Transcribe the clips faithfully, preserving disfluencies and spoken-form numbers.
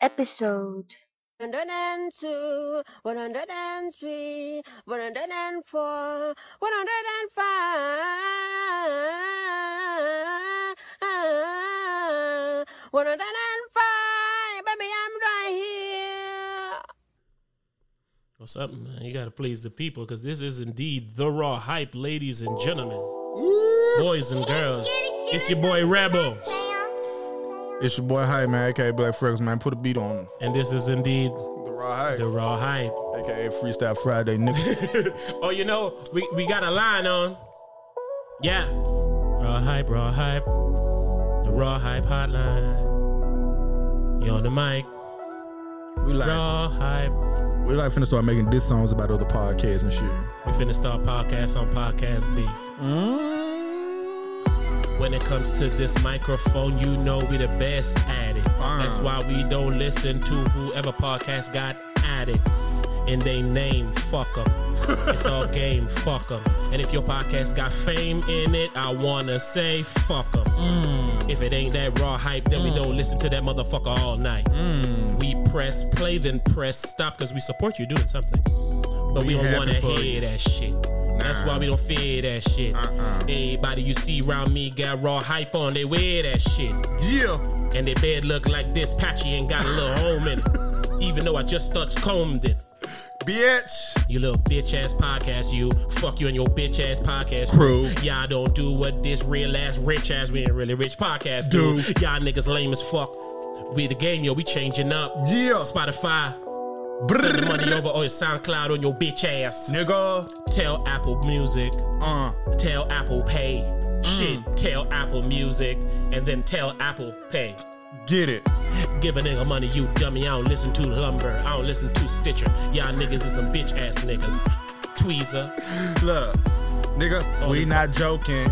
episode. one oh two, one oh three, one oh four, one oh five, baby, I'm right here. What's up, man? You gotta please the people, because this is indeed The Raw Hype, ladies and gentlemen. Ooh. Boys and girls, it's your boy Rebel. It's your boy Hype, man, aka Black Freckles, man. Put a beat on him. And this is indeed The Raw Hype. The Raw Hype. A K A Freestyle Friday, nigga. Oh, you know, we, we got a line on. Yeah. Raw Hype, Raw Hype. The Raw Hype Hotline. You on the mic. We like Raw Hype. We like finna start making diss songs about other podcasts and shit. We finna start podcasts on podcast beef. Mm. When it comes to this microphone, you know we the best at it. Uh. That's why we don't listen to whoever podcast got addicts. And they name, fuck them. It's all game, fuck them. And if your podcast got fame in it, I wanna say fuck them. Mm. If it ain't that raw hype, then mm. we don't listen to that motherfucker all night. Mm. We press play, then press stop, because we support you doing something. But we, we don't wanna hear that shit. That's why we don't fear that shit. Uh-uh. Everybody you see around me got raw hype on. They wear that shit. Yeah. And their bed look like this patchy and got a little home in it. Even though I just touch combed it. Bitch. You little bitch ass podcast, you. Fuck you and your bitch ass podcast crew. Y'all don't do what this real ass rich ass, we ain't really rich podcast do. Dude. Y'all niggas lame as fuck. We the game, yo. We changing up. Yeah. Spotify. Send the money over or your SoundCloud on your bitch ass. Nigga. Tell Apple Music. Uh. Tell Apple Pay. Mm. Shit. Tell Apple Music. And then tell Apple Pay. Get it. Give a nigga money, you dummy. I don't listen to Lumber. I don't listen to Stitcher. Y'all niggas is some bitch ass niggas. Tweezer. Look. Nigga, oh, we not guy. joking.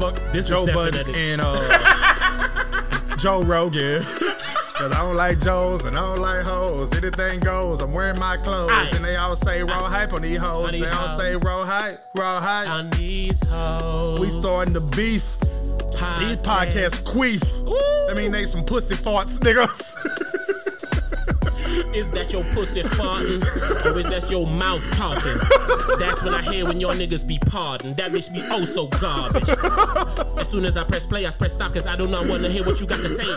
Fuck this Joe Budden and uh, Joe Rogan. Cause I don't like Joes and I don't like hoes. Anything goes. I'm wearing my clothes. Aye. And they all say raw hype on these hoes. They all hoes. say raw hype, raw hype on these hoes. We starting to beef. Podcast. These podcasts queef. Woo. That mean they some pussy farts, nigga. Is that your pussy farting? Or is that your mouth talking? That's what I hear when y'all niggas be pardoned. That makes me oh so garbage. As soon as I press play, I press stop, cause I do not want to hear what you got to say.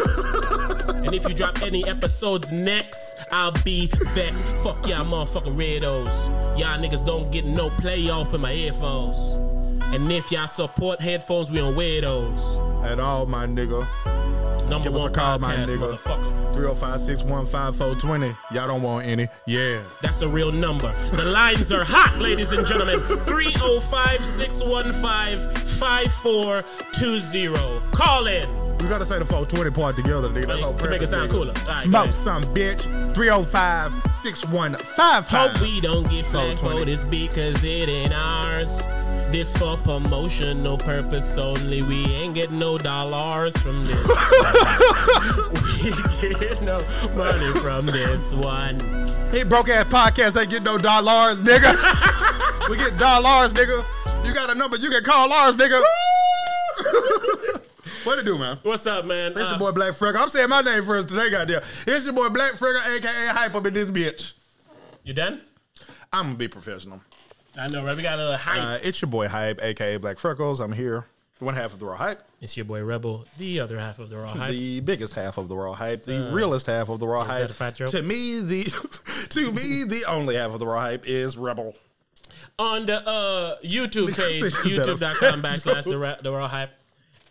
And if you drop any episodes next, I'll be vexed. Fuck y'all motherfucking weirdos. Y'all niggas don't get no play off in my headphones. And if y'all support headphones, we don't wear those. At all, my nigga. Number Give one us a call, podcast, my nigga. three oh five, six one five, four two oh. Y'all don't want any. Yeah. That's a real number. The lines are hot, ladies and gentlemen. three oh five, six one five, five four two oh. Call in. We gotta say the four twenty part together, nigga. That's all to make it sound cooler. Right, smoke some, bitch. three oh five, six one five five. Hope we don't get flagged for this beat, cause it ain't ours. This for promotional purpose only. We ain't get no dollars from this. We get no money from this one. Hey, broke ass podcast ain't get no dollars, nigga. We get dollars, nigga. You got a number, you can call ours, nigga. What it do, man? What's up, man? It's uh, your boy Black Freckle. I'm saying my name first today, goddamn. It's your boy Black Freckle, a k a. Hype Up in this bitch. You done? I'm going to be professional. I know, right? We got a little hype. Uh, it's your boy Hype, a k a. Black Freckles. I'm here. One half of the Raw Hype. It's your boy Rebel, the other half of the Raw Hype. The biggest half of the Raw Hype. The uh, realest half of the Raw Hype. Is that a fat joke? To me, the, to me, the only half of the Raw Hype is Rebel. On the uh, YouTube page, youtube dot com backslash the, ra- the Raw Hype.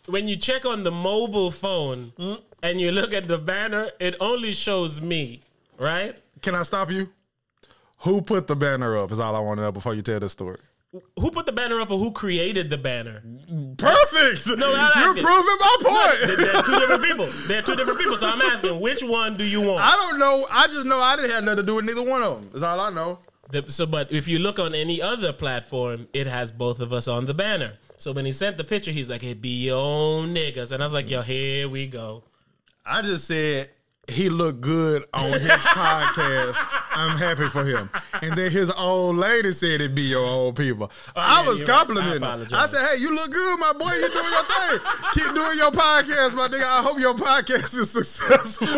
When you check on the mobile phone mm. and you look at the banner, it only shows me, right? Can I stop you? Who put the banner up is all I want to know before you tell this story. Who put the banner up or who created the banner? Perfect. No, You're asking. proving my point. No, there are two different people. There are two different people, so I'm asking, which one do you want? I don't know. I just know I didn't have nothing to do with neither one of them. That's all I know. The, so, but if you look on any other platform, it has both of us on the banner. So when he sent the picture, he's like, "It be your own niggas," and I was like, "Yo, here we go." I just said he looked good on his podcast. I'm happy for him. And then his old lady said, "It be your own people." Oh, I yeah, was complimenting right. I him. I said, "Hey, you look good, my boy. You doing your thing. Keep doing your podcast, my nigga. I hope your podcast is successful."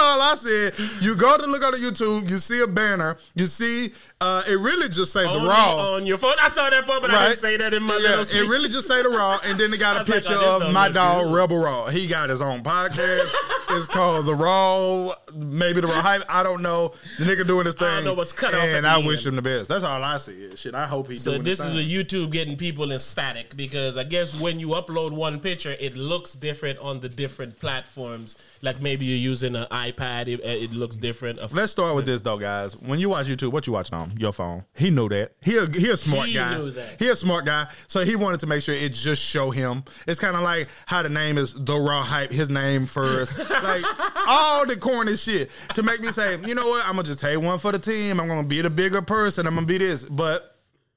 all I said. You go to look on YouTube, you see a banner, you see uh, it really just say Only the Raw on your phone. I saw that part, but right? I didn't say that in my yeah, little speech. It really just say the Raw, and then it got a picture like, oh, of my dog good. Rebel Raw. He got his own podcast. It's called The Raw, maybe The Raw Hype. I don't know. The nigga doing his thing. I don't know what's cut off. And I wish him the best. That's all I see. Shit, I hope he's so doing his thing. So this is a YouTube getting people in static because I guess when you upload one picture, it looks different on the different platforms. Like maybe you're using an iPad, it, it looks different. Let's start with this though, guys. When you watch YouTube, what you watching on? Your phone. He knew that. He a, he a smart he guy. He knew that. He a smart guy. So he wanted to make sure it just show him. It's kind of like how the name is The Raw Hype, his name first. Like all the corny shit to make me say, you know what, I'm going to just take one for the team. I'm going to be the bigger person. I'm going to be this. But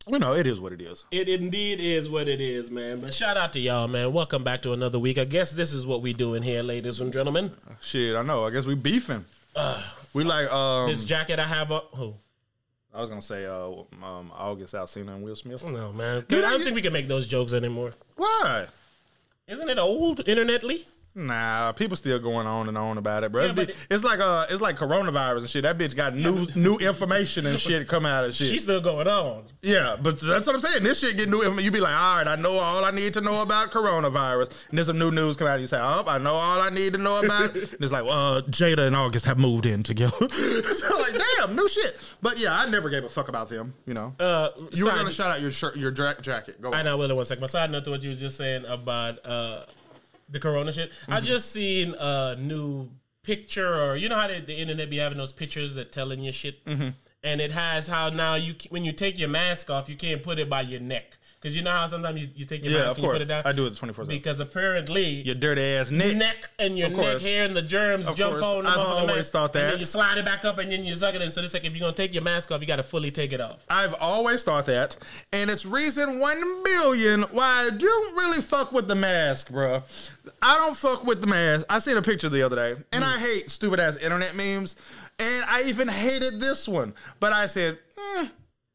you know, it is what it is. It indeed is what it is, man. But shout out to y'all, man. Welcome back to another week. I guess this is what we doing here, ladies and gentlemen. Shit, I know. I guess we beefing. Uh, we like... Um, this jacket I have up... Who? I was going to say uh, um, August Alsina and Will Smith. No, man. Dude, I don't get... think we can make those jokes anymore. Why? Isn't it old, internetly? Nah, people still going on and on about it, bro. Yeah, it's, it, it's like uh, it's like coronavirus and shit. That bitch got new new information and shit coming out of shit. She's still going on. Yeah, but that's what I'm saying. This shit get new information. You be like, all right, I know all I need to know about coronavirus. And there's some new news come out. And you say, oh, I know all I need to know about it. And it's like, well, uh, Jada and August have moved in together. So like, damn, new shit. But yeah, I never gave a fuck about them. You know, uh, you were gonna shout out your shirt, your dra- jacket. Go. I know. Wait one second. My side note to what you were just saying about. Uh, The corona shit. Mm-hmm. I just seen a new picture, or you know how they, the internet be having those pictures that telling you shit, mm-hmm. and it has how now you when you take your mask off, you can't put it by your neck because you know how sometimes you, you take your yeah, mask and you put it down. I do it twenty four seven because apparently your dirty ass neck, neck and your neck hair and the germs of jump course. on. I've always mask, thought that. And then you slide it back up and then you suck it in. So it's like if you're gonna take your mask off, you got to fully take it off. I've always thought that, and it's reason one billion why I don't really fuck with the mask, bro. I don't fuck with the mask. I seen a picture the other day, and mm. I hate stupid ass internet memes, and I even hated this one. But I said, eh,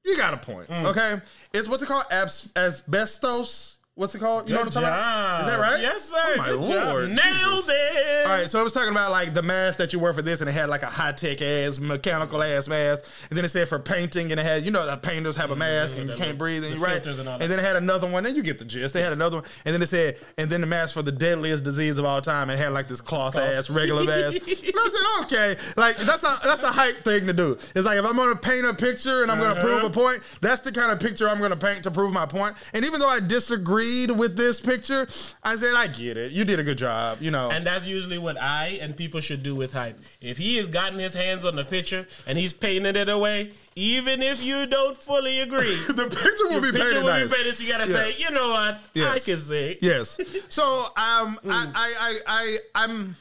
you got a point, mm. okay? It's what's it called? Abs- asbestos. What's it called? You Good know what I'm job. talking about? Is that right? Yes, sir. Oh, my Good Lord. Nailed it. All right, so I was talking about, like, the mask that you wear for this, and it had, like, a high-tech-ass, mechanical-ass mask. And then it said for painting, and it had, you know, the painters have a mask, mm-hmm. and you can't breathe, and you right. And, and then it had another one, and you get the gist. They had another one. And then it said, and then the mask for the deadliest disease of all time, and it had, like, this cloth-ass, cloth. regular mask. And I said, okay. Like, that's a, that's a hype thing to do. It's like, if I'm going to paint a picture and I'm going to uh-huh. prove a point, that's the kind of picture I'm going to paint to prove my point. And even though I disagree with this picture, I said, I get it. You did a good job, you know. And that's usually what I and people should do with hype. If he has gotten his hands on the picture and he's painted it away, even if you don't fully agree, the picture will be picture painted will nice. Be painted, so you gotta yes. say, you know what? Yes. I can say yes. So um, mm. I, I, I, I, I'm.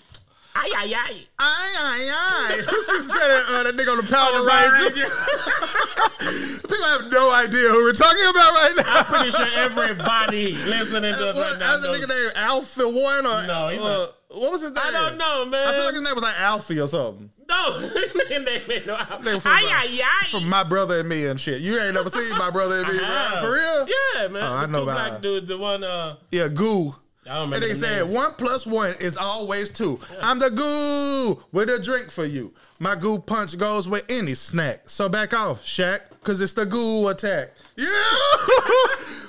Aye, aye, aye. Aye, aye, aye. Who said it? Uh, that nigga on the Power Rangers. People have no idea who we're talking about right now. I'm pretty sure everybody listening to us well, right now. That's the nigga named Alpha One or no, he's uh, not. What was his name? I don't know, man. I feel like his name was like Alfie or something. No, they made no album. From, aye, aye, aye. From My Brother and Me and shit. You ain't never seen My Brother and Me, right? For real? Yeah, man. Oh, I the know two black I... dudes. The one, uh, yeah, Goo. And they said one plus one is always two. Yeah. I'm the goo with a drink for you. My goo punch goes with any snack. So back off, Shaq, because it's the goo attack. Yeah!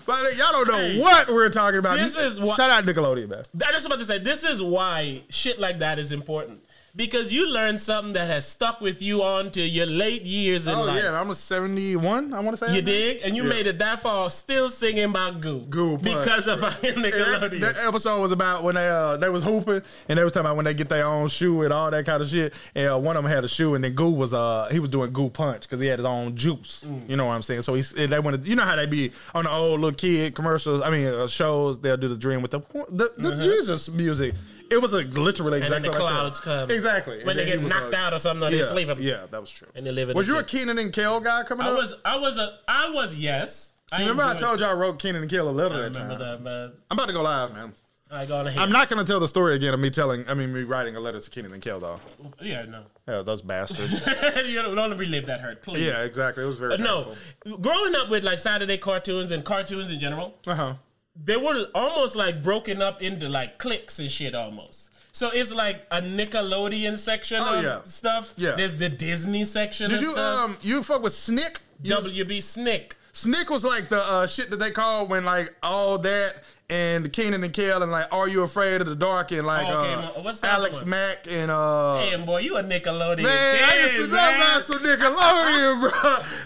But y'all don't know hey, what we're talking about. This is wh- Shout out Nickelodeon, man. I just about to say, this is why shit like that is important. Because you learn something that has stuck with you on to your late years in oh, life. Oh, yeah. I'm a seventy-one, I want to say. You dig? And you yeah. made it that far still singing about Goo. Goo. Because punch, of Nickelodeon. That, that episode was about when they uh, they was hooping, and they was talking about when they get their own shoe and all that kind of shit. And uh, one of them had a shoe, and then Goo was, uh he was doing Goo Punch because he had his own juice. Mm. You know what I'm saying? So he they wanted, you know how they be on the old little kid commercials, I mean, uh, shows, they'll do the dream with the, the, the mm-hmm. Jesus music. It was a literally exactly. And then the clouds like come. Exactly. When they get knocked a, out or something, or yeah, they sleep. Yeah, that was true. And they live in. Was you a Kenan and Kel guy coming I up? I was. I was a. I was yes. I remember I told you I wrote Kenan and Kel a letter that time. I remember that, man. I'm about to go live, man. I go on ahead. I'm not going to tell the story again of me telling. I mean, me writing a letter to Kenan and Kel, though. Yeah, no. Yeah, those bastards. You don't want to relive that hurt, please. Yeah, exactly. It was very. Uh, no, growing up with like Saturday cartoons and cartoons in general. Uh huh. They were almost like broken up into like cliques and shit almost. So it's like a Nickelodeon section oh, of yeah. stuff. Yeah. There's the Disney section. Did of you stuff. um you fuck with Snick? You W B was, Snick. Snick was like the uh, shit that they called when like all that and Kenan and Kel and like Are You Afraid of the Dark and like oh, okay, uh, what's Alex one? Mack and uh. Damn boy, you a Nickelodeon. Man, man I used to know man. about some Nickelodeon, bro.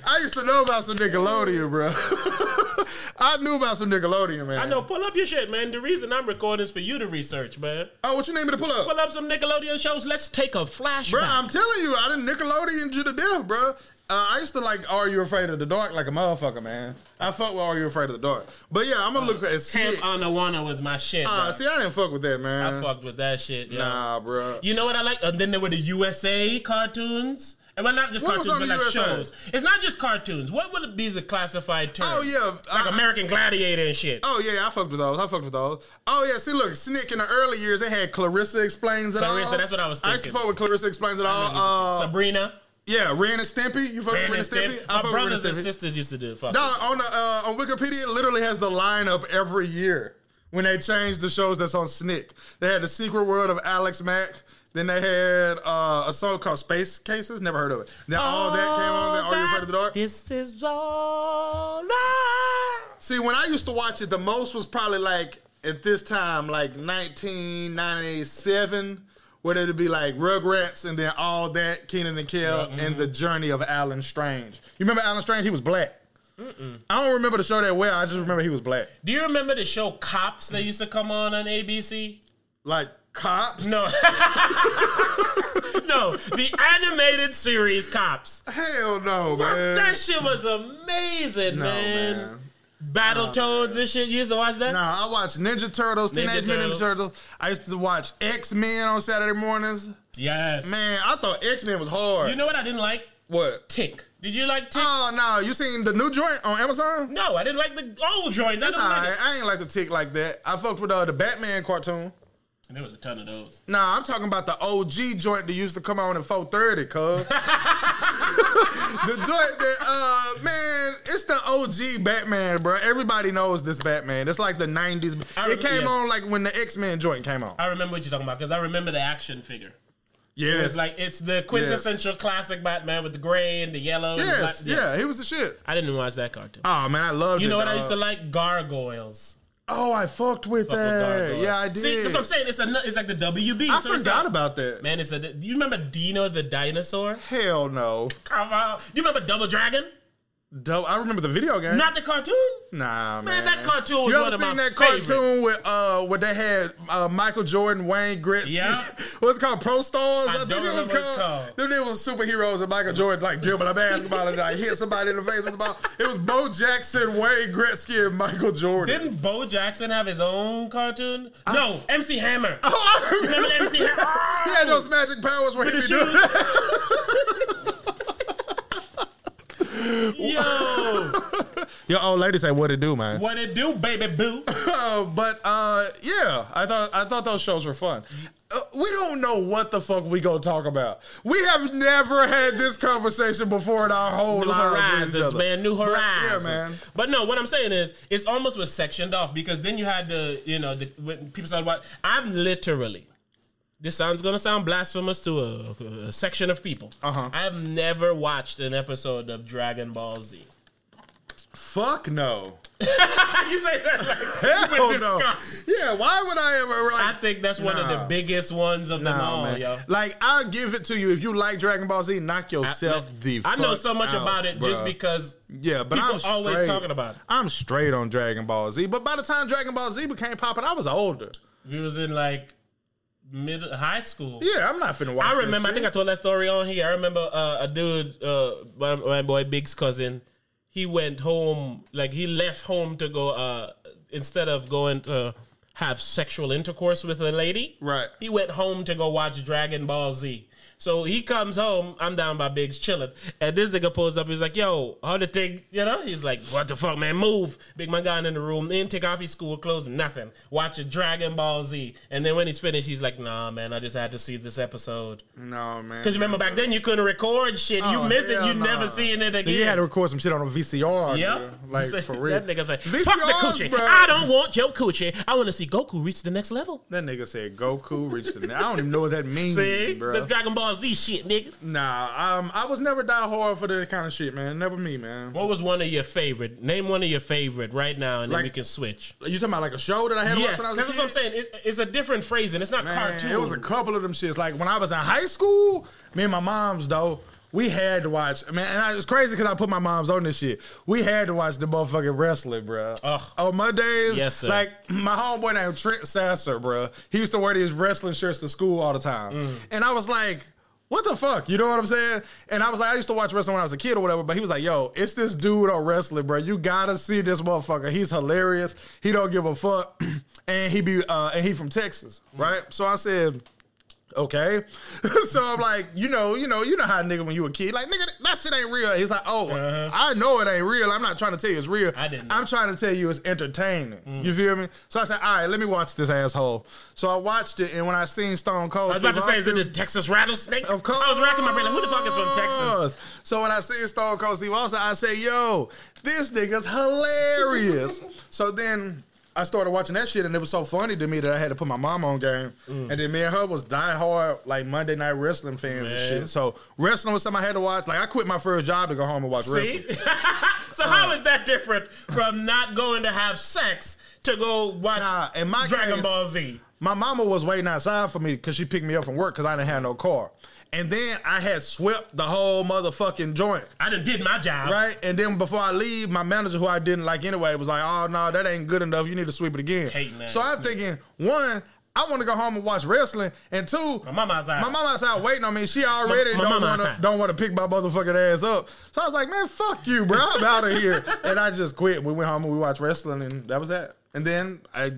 I used to know about some Nickelodeon, bro. I knew about some Nickelodeon, man. I know. Pull up your shit, man. The reason I'm recording is for you to research, man. Oh, what you name it to pull up? Pull up some Nickelodeon shows. Let's take a flashback. Bro, I'm telling you, I didn't Nickelodeon you to death, bro. Uh, I used to like Are You Afraid of the Dark like a motherfucker, man. I fuck with Are You Afraid of the Dark. But yeah, I'm going to uh, look at Camp Anawana was my shit, bro. Uh, see, I didn't fuck with that, man. I fucked with that shit, yo. Nah, bro. You know what I like? And then there were the U S A cartoons. And well, not just what cartoons, but like U S A? Shows. It's not just cartoons. What would it be the classified term? Oh, yeah. Like I, American Gladiator and shit. Oh, yeah. I fucked with those. I fucked with those. Oh, yeah. See, look. Snick in the early years, they had Clarissa Explains It Clarissa, All. Clarissa, that's what I was thinking. I used to fuck with Clarissa Explains It All. I mean, uh, Sabrina. Yeah, Ren and Stimpy. You fuck with Ren and Stimpy? Stimpy. My brothers and sisters used to do fuck. No, on, the, uh, on Wikipedia, it literally has the lineup every year when they changed the shows that's on Snick. They had The Secret World of Alex Mack. Then they had uh, a song called Space Cases. Never heard of it. Then all, all that came on. Then Are You Afraid of the Dark? This is all right. See, when I used to watch it, the most was probably like, at this time, like nineteen ninety-seven, where it would be like Rugrats and then All That, Kenan and Kel, mm-hmm. and The Journey of Alan Strange. You remember Alan Strange? He was black. Mm-mm. I don't remember the show that well. I just remember he was black. Do you remember the show Cops that used to come on on A B C? Like... Cops? No. No. The animated series Cops. Hell no, man. That shit was amazing, no, man. man. Battletoads no, and shit. You used to watch that? No, I watched Ninja Turtles, Teenage Mutant Ninja Turtles. I used to watch X-Men on Saturday mornings. Yes. Man, I thought X-Men was hard. You know what I didn't like? What? Tick. Did you like Tick? Oh, no. You seen the new joint on Amazon? No, I didn't like the old joint. That's all right. Like I ain't like the Tick like that. I fucked with uh, the Batman cartoon. There was a ton of those. Nah, I'm talking about the O G joint that used to come on at four thirty, cuz. The joint that, uh, man, it's the O G Batman, bro. Everybody knows this Batman. It's like the nineties. I it re- came yes. on like when the X-Men joint came on. I remember what you're talking about, because I remember the action figure. Yes. It's like, it's the quintessential yes. classic Batman with the gray and the yellow. Yes, and black. Yes. Yeah, he was the shit. I didn't watch that cartoon. Oh, man, I loved you it. You know what dog. I used to like? Gargoyles. Oh, I fucked with fuck that. With yeah, I did. See, that's what I'm saying. It's a, it's like the W B. I so forgot like, about that. Man, it's a. You remember Dino the dinosaur? Hell no. Come on. You remember Double Dragon? Double, I remember the video game. Not the cartoon? Nah, man. Man, that cartoon was one of my favorites. You ever seen that cartoon with, uh, where they had uh, Michael Jordan, Wayne Gretzky? Yeah. What's it called? Pro Stars? I, I don't know what it's called. Them niggas was superheroes and Michael Jordan, like, dribbling a basketball and like, hit somebody in the face with the ball. It was Bo Jackson, Wayne Gretzky, and Michael Jordan. Didn't Bo Jackson have his own cartoon? I no, f- M C Hammer. Oh, I remember. Remember M C Hammer? Oh. He had those magic powers where he be doing that. Yo, your old lady said, "What it do, man? What it do, baby boo?" uh, but uh, yeah, I thought I thought those shows were fun. Uh, we don't know what the fuck we gonna talk about. We have never had this conversation before in our whole lives. New horizons, man. New horizons. But, yeah, man. But no, what I'm saying is, it's almost was sectioned off because then you had the, you know, the, when people started watching. I'm literally. This sounds gonna sound blasphemous to a, a section of people. Uh-huh. I have never watched an episode of Dragon Ball Z. Fuck no. You say that like Hell with disgust. No. Yeah, why would I ever? Like, I think that's one nah. of the biggest ones of nah, them all, man. Yo. Like, I'll give it to you if you like Dragon Ball Z. Knock yourself I, the. I fuck know so much out, about it bruh. Just because. Yeah, but people I'm straight, always talking about it. I'm straight on Dragon Ball Z, but by the time Dragon Ball Z became popping, I was older. We was in like. Middle high school. Yeah, I'm not finna watch. I remember. I think I told that story on here. I remember uh, a dude, uh, my, my boy Big's cousin. He went home, like he left home to go. Uh, instead of going to have sexual intercourse with a lady, right? He went home to go watch Dragon Ball Z. So he comes home, I'm down by Biggs chilling. And this nigga pulls up, he's like, yo, how the thing, you know? He's like, what the fuck, man, move. Big man got in the room, then take off his school clothes, nothing. Watching Dragon Ball Z. And then when he's finished, he's like, nah, man, I just had to see this episode. No, man. Because remember back then, you couldn't record shit. Oh, you miss it, you nah. never seeing it again. You had to record some shit on a V C R. Yep. Like, for real. That nigga said, V C Rs, fuck the coochie. Bro. I don't want your coochie. I want to see Goku reach the next level. That nigga said Goku reached the next level. I don't even know what that means, see? Bro. That's Dragon Ball Z shit, nigga. Nah, um, I was never die hard for that kind of shit, man. Never me, man. What was one of your favorite? Name one of your favorite right now, and like, then we can switch. You talking about like a show that I had yes, when I was a kid? Yes, that's what I'm saying. It, it's a different phrasing. It's not man, cartoon. It was a couple of them shits. Like when I was in high school, me and my moms though. We had to watch, man, and I, it's crazy because I put my moms on this shit. We had to watch the motherfucking wrestling, bro. Ugh. Oh, my days. Yes, sir. Like, my homeboy named Trent Sasser, bro. He used to wear these wrestling shirts to school all the time. Mm. And I was like, what the fuck? You know what I'm saying? And I was like, I used to watch wrestling when I was a kid or whatever, but he was like, yo, it's this dude on wrestling, bro. You gotta see this motherfucker. He's hilarious. He don't give a fuck. and he be, uh, and he from Texas, mm. right? So I said... Okay, so I'm like, you know, you know, you know how a nigga when you a kid, like nigga, that shit ain't real. He's like, oh, uh-huh. I know it ain't real. I'm not trying to tell you it's real. I didn't know. I'm trying to tell you it's entertaining. Mm. You feel me? So I said, all right, let me watch this asshole. So I watched it, and when I seen Stone Cold, I was about Steve to say, Austin, is it a Texas rattlesnake? Of course, I was racking my brain like, who the fuck is from Texas? So when I seen Stone Cold Steve Austin, I say, yo, this nigga's hilarious. So then. I started watching that shit, and it was so funny to me that I had to put my mom on game. Mm. And then me and her was diehard, like, Monday Night Wrestling fans man. And shit. So wrestling was something I had to watch. Like, I quit my first job to go home and watch See? Wrestling. So uh, how is that different from not going to have sex to go watch nah, in my Dragon case, Ball Z? My mama was waiting outside for me because she picked me up from work because I didn't have no car. And then I had swept the whole motherfucking joint. I done did my job. Right? And then before I leave, my manager, who I didn't like anyway, was like, oh, no, that ain't good enough. You need to sweep it again. Hating so I'm thinking, one, I want to go home and watch wrestling. And two, my mama outside. My mama outside waiting on me. She already my, my don't wanna, don't want to pick my motherfucking ass up. So I was like, man, fuck you, bro. I'm out of here. And I just quit. We went home and we watched wrestling, and that was that. And then I...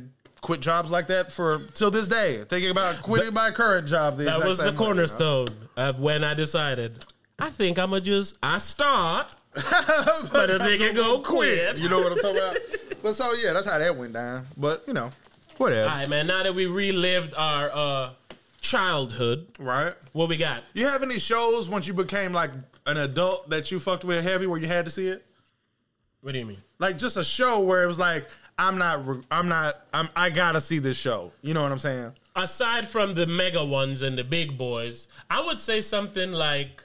quit jobs like that for till this day. Thinking about quitting but my current job. The that was the cornerstone way, huh? of when I decided. I think I'm gonna just I start, but a nigga go quit. You know what I'm talking about. But so yeah, that's how that went down. But you know, whatever. All right, man. Now that we relived our uh, childhood, right? What we got? You have any shows once you became like an adult that you fucked with heavy where you had to see it? What do you mean? Like just a show where it was like. I'm not, I'm not, I'm, I gotta see this show. You know what I'm saying? Aside from the mega ones and the big boys, I would say something like,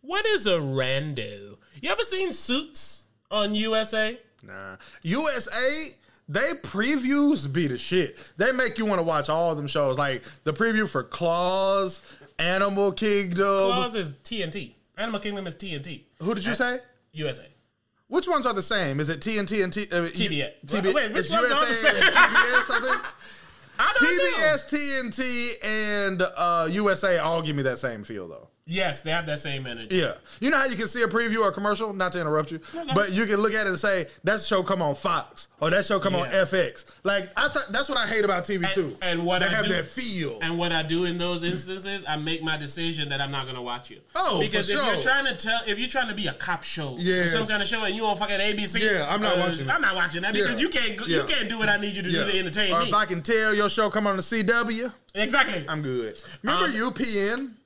what is a rando? You ever seen Suits on U S A? Nah. U S A, they previews be the shit. They make you want to watch all them shows. Like the preview for Claws, Animal Kingdom. Claws is T N T. Animal Kingdom is T N T. Who did you At say? U S A. Which ones are the same? Is it T N T and T, uh, T B S? T B S. Wait, which ones are the same? T B S, I think. I don't know. T B S, T N T, and uh, U S A all give me that same feel, though. Yes, they have that same energy. Yeah. You know how you can see a preview or a commercial? Not to interrupt you. No, no. But you can look at it and say, that show come on Fox. Or that show come yes. on F X. Like, I thought that's what I hate about T V, and, too. And what they I have do, that feel. And what I do in those instances, I make my decision that I'm not going to watch you. Oh, because for if sure. you're trying to tell, if you're trying to be a cop show, yes. some kind of show, and you on fucking A B C, yeah, I'm not uh, watching. I'm not watching that because yeah. you can't you yeah. can't do what I need you to yeah. do to entertain or me. If I can tell your show come on the C W, exactly, I'm good. Remember um, U P N?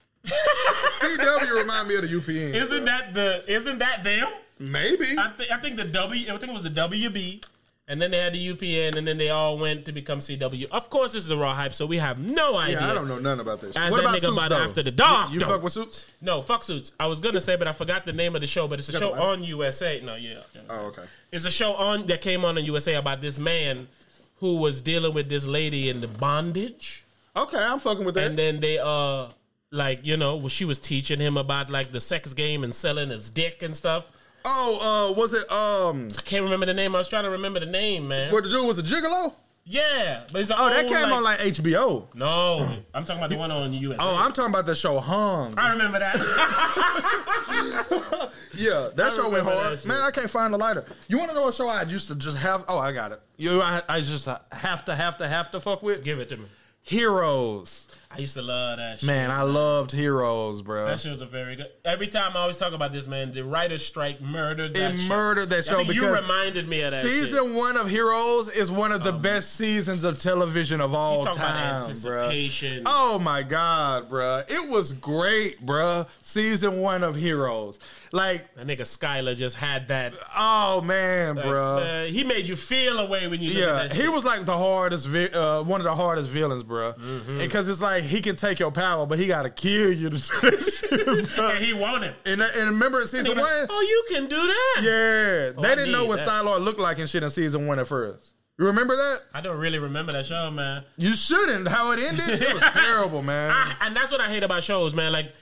C W remind me of the U P N. Isn't bro. that the? Isn't that them? Maybe. I, th- I think the W. I think it was the W B, and then they had the U P N, and then they all went to become C W. Of course, this is a raw hype, so we have no idea. Yeah, I don't know nothing about this. As what that about nigga Suits? About after the dark, you, you fuck with Suits? No, fuck Suits. I was gonna say, but I forgot the name of the show. But it's a show know. on U S A. No, yeah. Oh, okay. It's a show on that came on in U S A about this man who was dealing with this lady in the bondage. Okay, I'm fucking with that. And then they uh. Like, you know, she was teaching him about, like, the sex game and selling his dick and stuff. Oh, uh, was it, um... I can't remember the name. I was trying to remember the name, man. What the dude was a gigolo? Yeah. But it's oh, old, that came like, on, like, H B O. No. I'm talking about the one on U S A. Oh, I'm talking about the show Hung. I remember that. yeah, that I show went hard. Shit. Man, I can't find the lighter. You want to know a show I used to just have... Oh, I got it. You, I, I just have to, have to, have to fuck with? Give it to me. Heroes. I used to love that shit. Man, I man. loved Heroes, bro. That shit was a very good... Every time I always talk about this, man, the writer's strike murdered that it shit. It murdered that show because... You reminded me of that Season shit. one of Heroes is one of the oh, best man. seasons of television of all time, bro. Oh, my God, bro. It was great, bro. Season one of Heroes. Like... That nigga Skylar just had that... Oh, man, like, bro. Uh, he made you feel a way when you yeah, look at that shit. He was like the hardest... Vi- uh, one of the hardest villains, bro. Because mm-hmm. it's like... He can take your power, but he gotta kill you to do that shit, bro. And he won it. And, and remember in season one? Like, oh, you can do that. Yeah. Oh, they I didn't know what Psylocke looked like and shit in season one at first. You remember that? I don't really remember that show, man. You shouldn't. How it ended? It was terrible, man. I, and that's what I hate about shows, man. Like,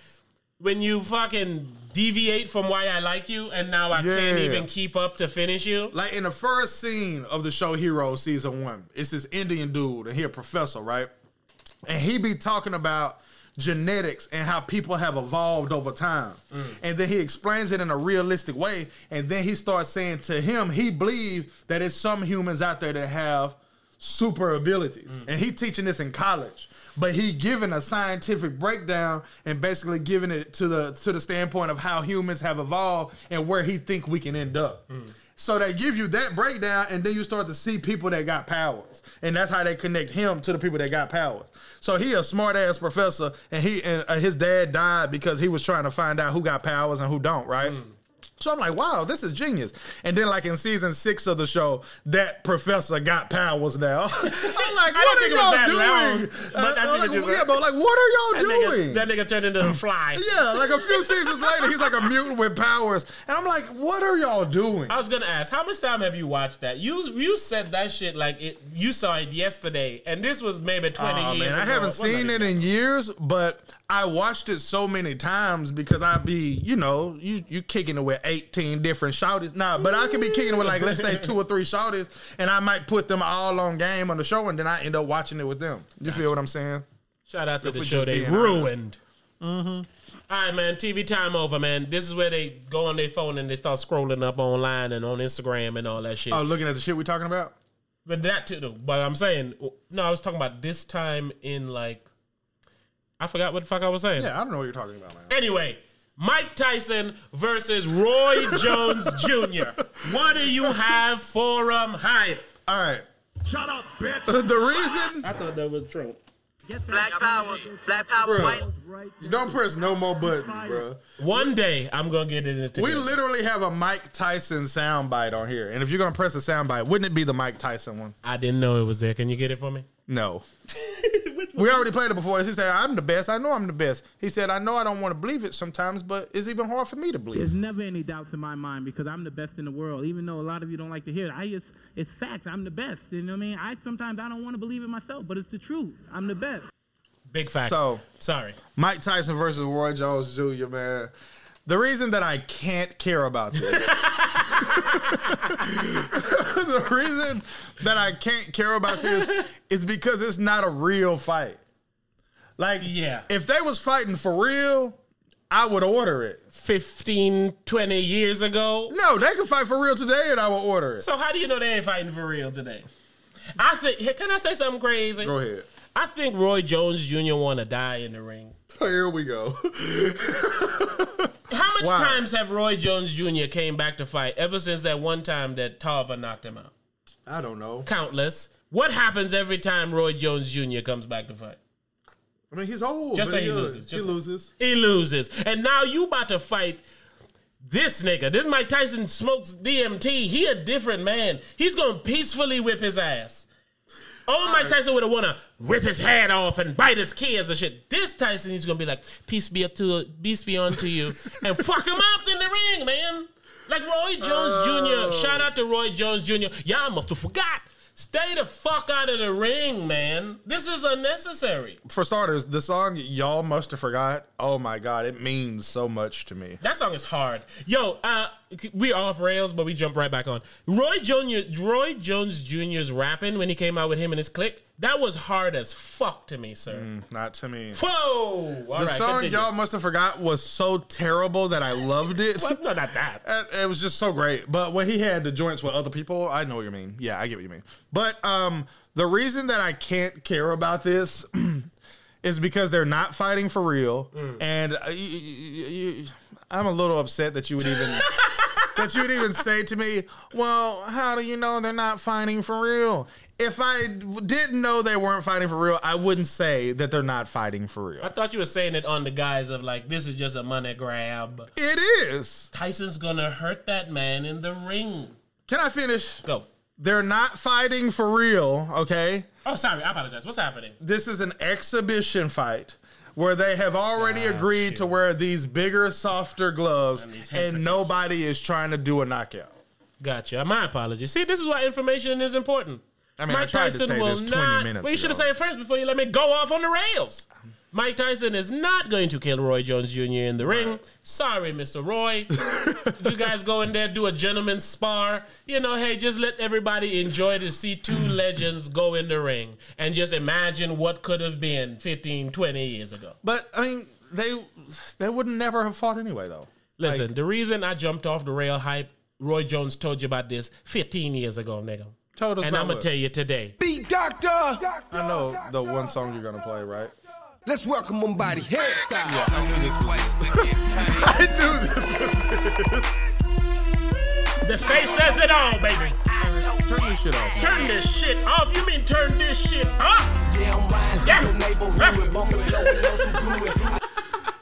when you fucking deviate from why I like you and now I yeah. can't even keep up to finish you. Like, in the first scene of the show Heroes season one, it's this Indian dude and he a professor, right? And he be talking about genetics and how people have evolved over time. Mm. And then he explains it in a realistic way. And then he starts saying to him, he believes that it's some humans out there that have super abilities. Mm. And he teaching this in college. But he giving a scientific breakdown and basically giving it to the to the standpoint of how humans have evolved and where he think we can end up. Mm. So they give you that breakdown, and then you start to see people that got powers. And that's how they connect him to the people that got powers. So he a smart-ass professor, and he and his dad died because he was trying to find out who got powers and who don't, right? Mm. So I'm like, wow, this is genius. And then, like, in season six of the show, that professor got powers now. I'm like, what are y'all doing? Long, but uh, like, just, yeah, but, like, what are y'all that doing? Nigga, that nigga turned into a fly. Yeah, like, a few seasons later, he's, like, a mutant with powers. And I'm like, what are y'all doing? I was going to ask, how much time have you watched that? You you said that shit like it, you saw it yesterday, and this was maybe twenty oh, years man, ago. I haven't seen it in years, but... I watched it so many times because I be, you know, you you kicking it with eighteen different shouties. Nah, but I could be kicking it with, like, let's say two or three shouties, and I might put them all on game on the show, and then I end up watching it with them. You gotcha. Feel what I'm saying? Shout out to if the show they ruined. Mm-hmm. All right, man, T V time over, man. This is where they go on their phone and they start scrolling up online and on Instagram and all that shit. Oh, looking at the shit we talking about? But that too, but I'm saying, no, I was talking about this time in, like, I forgot what the fuck I was saying. Yeah, I don't know what you're talking about, man. Anyway, Mike Tyson versus Roy Jones Junior What do you have for um hype? All right. Shut up, bitch. The reason... I thought that was Trump. Black power. Black power. White. You don't press no more buttons, bro. One day, I'm going to get it into We literally have a Mike Tyson soundbite on here. And if you're going to press a soundbite, wouldn't it be the Mike Tyson one? I didn't know it was there. Can you get it for me? No. We already played it before. He said, I'm the best. I know I'm the best. He said, I know I don't want to believe it sometimes, but it's even hard for me to believe. There's never any doubts in my mind because I'm the best in the world, even though a lot of you don't like to hear it. I just, it's facts. I'm the best. You know what I mean? I sometimes I don't want to believe it myself, but it's the truth. I'm the best. Big facts. So, sorry. Mike Tyson versus Roy Jones Junior, man. The reason that I can't care about this. The reason that I can't care about this is because it's not a real fight. Like, yeah. If they was fighting for real, I would order it. fifteen, twenty years ago? No, they could fight for real today and I would order it. So how do you know they ain't fighting for real today? I think, can I say something crazy? Go ahead. I think Roy Jones Junior want to die in the ring. Here we go. How much wow. times have Roy Jones Junior came back to fight ever since that one time that Tarver knocked him out? I don't know. Countless. What happens every time Roy Jones Junior comes back to fight? I mean, he's old. Just say he loses. He loses. He loses. And now you about to fight this nigga. This Mike Tyson smokes D M T. He a different man. He's going to peacefully whip his ass. Oh, Mike Tyson would have want to rip his head off and bite his kids and shit. This Tyson, he's going to be like, peace be, up to, peace be unto you. And fuck him up in the ring, man. Like Roy Jones oh. Junior Shout out to Roy Jones Junior Y'all must have forgot. Stay the fuck out of the ring, man. This is unnecessary. For starters, the song Y'all Must Have Forgot, oh my God, it means so much to me. That song is hard. Yo, uh, we off rails, but we jump right back on. Roy Junior, Roy Jones Junior's rapping when he came out with him and his clique, that was hard as fuck to me, sir. Mm, not to me. Whoa! All the right, song continue. Y'all Must Have Forgot was so terrible that I loved it. Well, no, not that. It, it was just so great. But when he had the joints with other people, I know what you mean. Yeah, I get what you mean. But um, the reason that I can't care about this is because they're not fighting for real. Mm. And uh, you, you, you, I'm a little upset that you would even that you would even say to me, well, how do you know they're not fighting for real? If I didn't know they weren't fighting for real, I wouldn't say that they're not fighting for real. I thought you were saying it on the guise of like, this is just a money grab. It is. Tyson's going to hurt that man in the ring. Can I finish? Go. They're not fighting for real, okay? Oh, sorry. I apologize. What's happening? This is an exhibition fight where they have already oh, agreed shoot. to wear these bigger, softer gloves, and, and nobody is trying to do a knockout. Gotcha. My apologies. See, this is why information is important. I mean, Mike I tried Tyson to say this twenty not, minutes well, you ago. Should have said it first before you let me go off on the rails. Mike Tyson is not going to kill Roy Jones Junior in the ring. Right. Sorry, Mister Roy. You guys go in there, do a gentleman's spar. You know, hey, just let everybody enjoy to see two legends go in the ring and just imagine what could have been fifteen, twenty years ago. But, I mean, they they would never have fought anyway, though. Listen, like, the reason I jumped off the rail hype, Roy Jones told you about this fifteen years ago, nigga. Told us and I'm going to tell you today. Be Doctor! Doctor I know Doctor, the one song you're going to play, right? Let's welcome them by the hairstyle. Yeah. I knew this was it. The face says it all, baby. Turn this shit off. Turn this shit off. You mean turn this shit up? Yeah.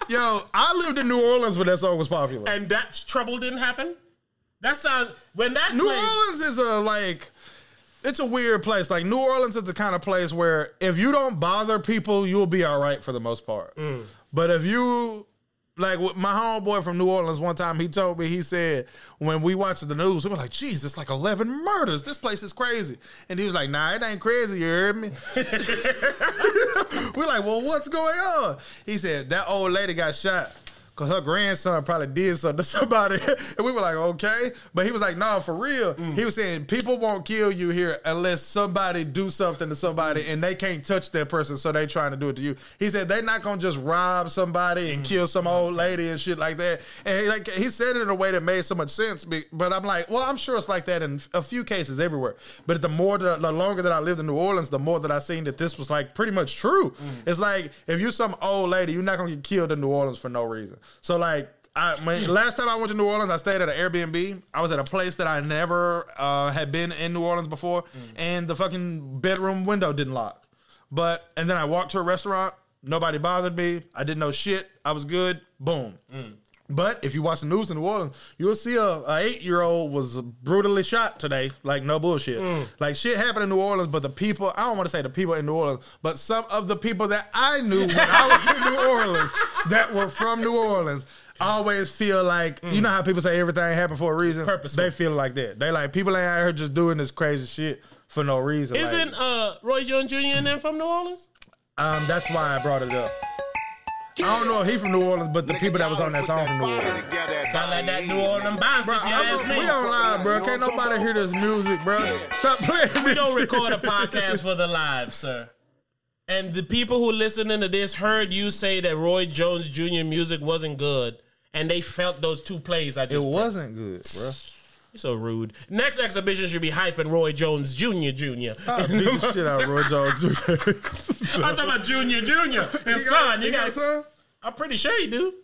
Yo, I lived in New Orleans when that song was popular. And that trouble didn't happen? That sounds... When that New place, Orleans is a, like... It's a weird place. Like, New Orleans is the kind of place where if you don't bother people, you'll be all right for the most part. Mm. But if you... Like, my homeboy from New Orleans one time, he told me, he said, when we watched the news, we were like, geez, it's like eleven murders. This place is crazy. And he was like, nah, it ain't crazy. You heard me? We're like, well, what's going on? He said, that old lady got shot. Because her grandson probably did something to somebody. And we were like, okay. But he was like, no, for real. Mm. He was saying, people won't kill you here unless somebody do something to somebody and they can't touch that person, so they trying to do it to you. He said, they're not going to just rob somebody and mm. kill some old lady and shit like that. And he, like, he said it in a way that made so much sense. But I'm like, well, I'm sure it's like that in a few cases everywhere. But the more, the, the longer that I lived in New Orleans, the more that I seen that this was like pretty much true. Mm. It's like, if you're some old lady, you're not going to get killed in New Orleans for no reason. So, like, I when, last time I went to New Orleans, I stayed at an Airbnb. I was at a place that I never uh, had been in New Orleans before, mm. and the fucking bedroom window didn't lock. But and then I walked to a restaurant. Nobody bothered me. I didn't know shit. I was good. Boom. Mm. But if you watch the news in New Orleans, you'll see a, a eight-year-old was brutally shot today. Like, no bullshit. Mm. Like, shit happened in New Orleans, but the people, I don't want to say the people in New Orleans, but some of the people that I knew when I was in New Orleans that were from New Orleans always feel like, mm. you know how people say everything happened for a reason? Purposeful. They feel like that. They like, people ain't out here just doing this crazy shit for no reason. Isn't like, uh, Roy Jones Junior and them from New Orleans? Um, That's why I brought it up. I don't know if he from New Orleans, but the people that was on that song from New Orleans. Sound like that New Orleans bounce, if you ask me. We don't lie, bro. Can't nobody hear this music, bro. Stop playing this shit. We don't record a podcast for the live, sir. And the people who listening to this heard you say that Roy Jones Junior music wasn't good, and they felt those two plays I just It played. wasn't good, bro. You're so rude. Next exhibition should be hyping Roy Jones Junior Junior I beat the shit out of Roy Jones Junior I'm talking about Junior Junior His son. You got a son? I'm pretty sure you do.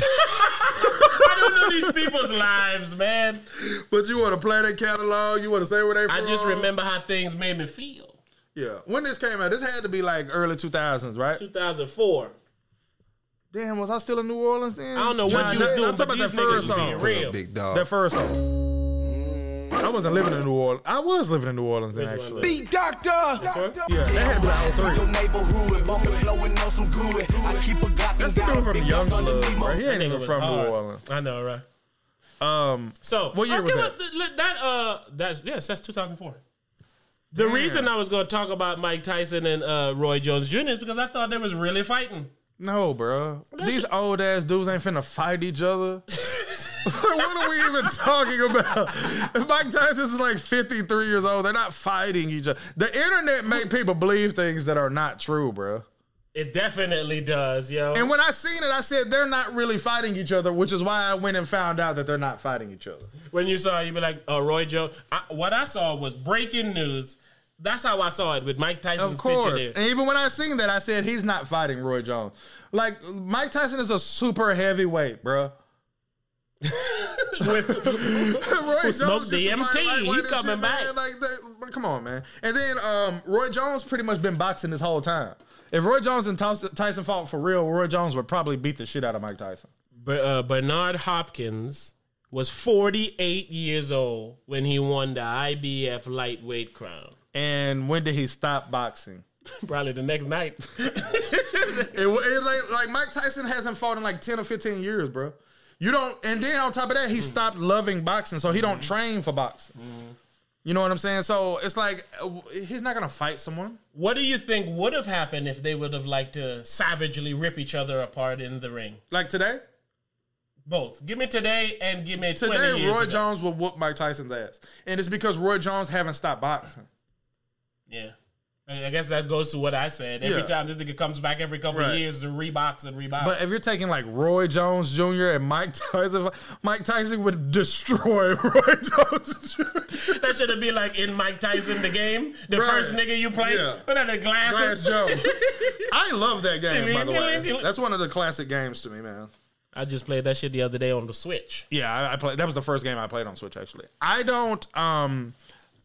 I don't know these people's lives, man. But you want to play that catalog? You want to say where they from? I just remember how things made me feel. Yeah. When this came out, this had to be like early two thousands, right? two thousand four. Damn, was I still in New Orleans then? I don't know what John, you was doing, I'm talking about that first song. Real. Big dog. That first song. I wasn't living in New Orleans. I was living in New Orleans then, actually. Big Doctor! That's right. Yeah, that had to be out three. That's the dude from Youngblood, right? He ain't even from hard. New Orleans. I know, right? Um, so, what year was that? With, that uh, that's, yes, that's two thousand four. The Damn. reason I was going to talk about Mike Tyson and uh, Roy Jones Junior is because I thought they was really fighting. No, bro. These old ass dudes ain't finna fight each other. What are we even talking about? Mike Tyson is like fifty-three years old. They're not fighting each other. The internet make people believe things that are not true, bro. It definitely does, yo. And when I seen it, I said they're not really fighting each other, which is why I went and found out that they're not fighting each other. When you saw it, you be like, oh, Roy Jones. What I saw was breaking news. That's how I saw it with Mike Tyson's of course. Picture there. And even when I seen that, I said, he's not fighting Roy Jones. Like, Mike Tyson is a super heavyweight, bro. Roy Jones D M T, he coming shit, back. Like that. Come on, man. And then um, Roy Jones pretty much been boxing this whole time. If Roy Jones and Tyson fought for real, Roy Jones would probably beat the shit out of Mike Tyson. But uh, Bernard Hopkins was forty-eight years old when he won the I B F lightweight crown. And when did he stop boxing? Probably the next night. it, it, like, like Mike Tyson hasn't fought in like ten or fifteen years, bro. You don't, and then on top of that, he mm. stopped loving boxing, so he don't train for boxing. Mm. You know what I'm saying? So it's like, he's not going to fight someone. What do you think would have happened if they would have liked to savagely rip each other apart in the ring? Like today? Both. Give me today and give me twenty years ago. Today, Roy Jones will whoop Mike Tyson's ass. And it's because Roy Jones haven't stopped boxing. Yeah. I guess that goes to what I said. Every yeah. time this nigga comes back every couple right. of years to rebox and rebox. But if you're taking like Roy Jones Junior and Mike Tyson, Mike Tyson would destroy Roy Jones Junior That should have been like in Mike Tyson the game. The right. first nigga you play. Yeah. What are the glasses? Glass Joe. I love that game, by the way. That's one of the classic games to me, man. I just played that shit the other day on the Switch. Yeah, I, I played. That was the first game I played on Switch, actually. I don't... Um,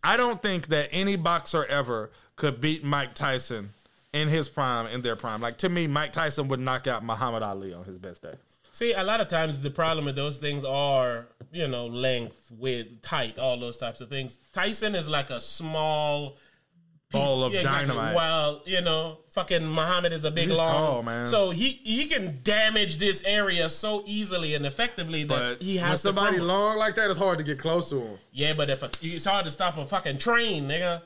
I don't think that any boxer ever could beat Mike Tyson in his prime, in their prime. Like, to me, Mike Tyson would knock out Muhammad Ali on his best day. See, a lot of times the problem with those things are, you know, length, width, height, all those types of things. Tyson is like a small... ball of yeah, exactly. dynamite. Well, you know, fucking Muhammad is a big He's long. Tall, man. So he, he can damage this area so easily and effectively that but he has to. When somebody problem. long like that, it's hard to get close to him. Yeah, but if a, it's hard to stop a fucking train, nigga.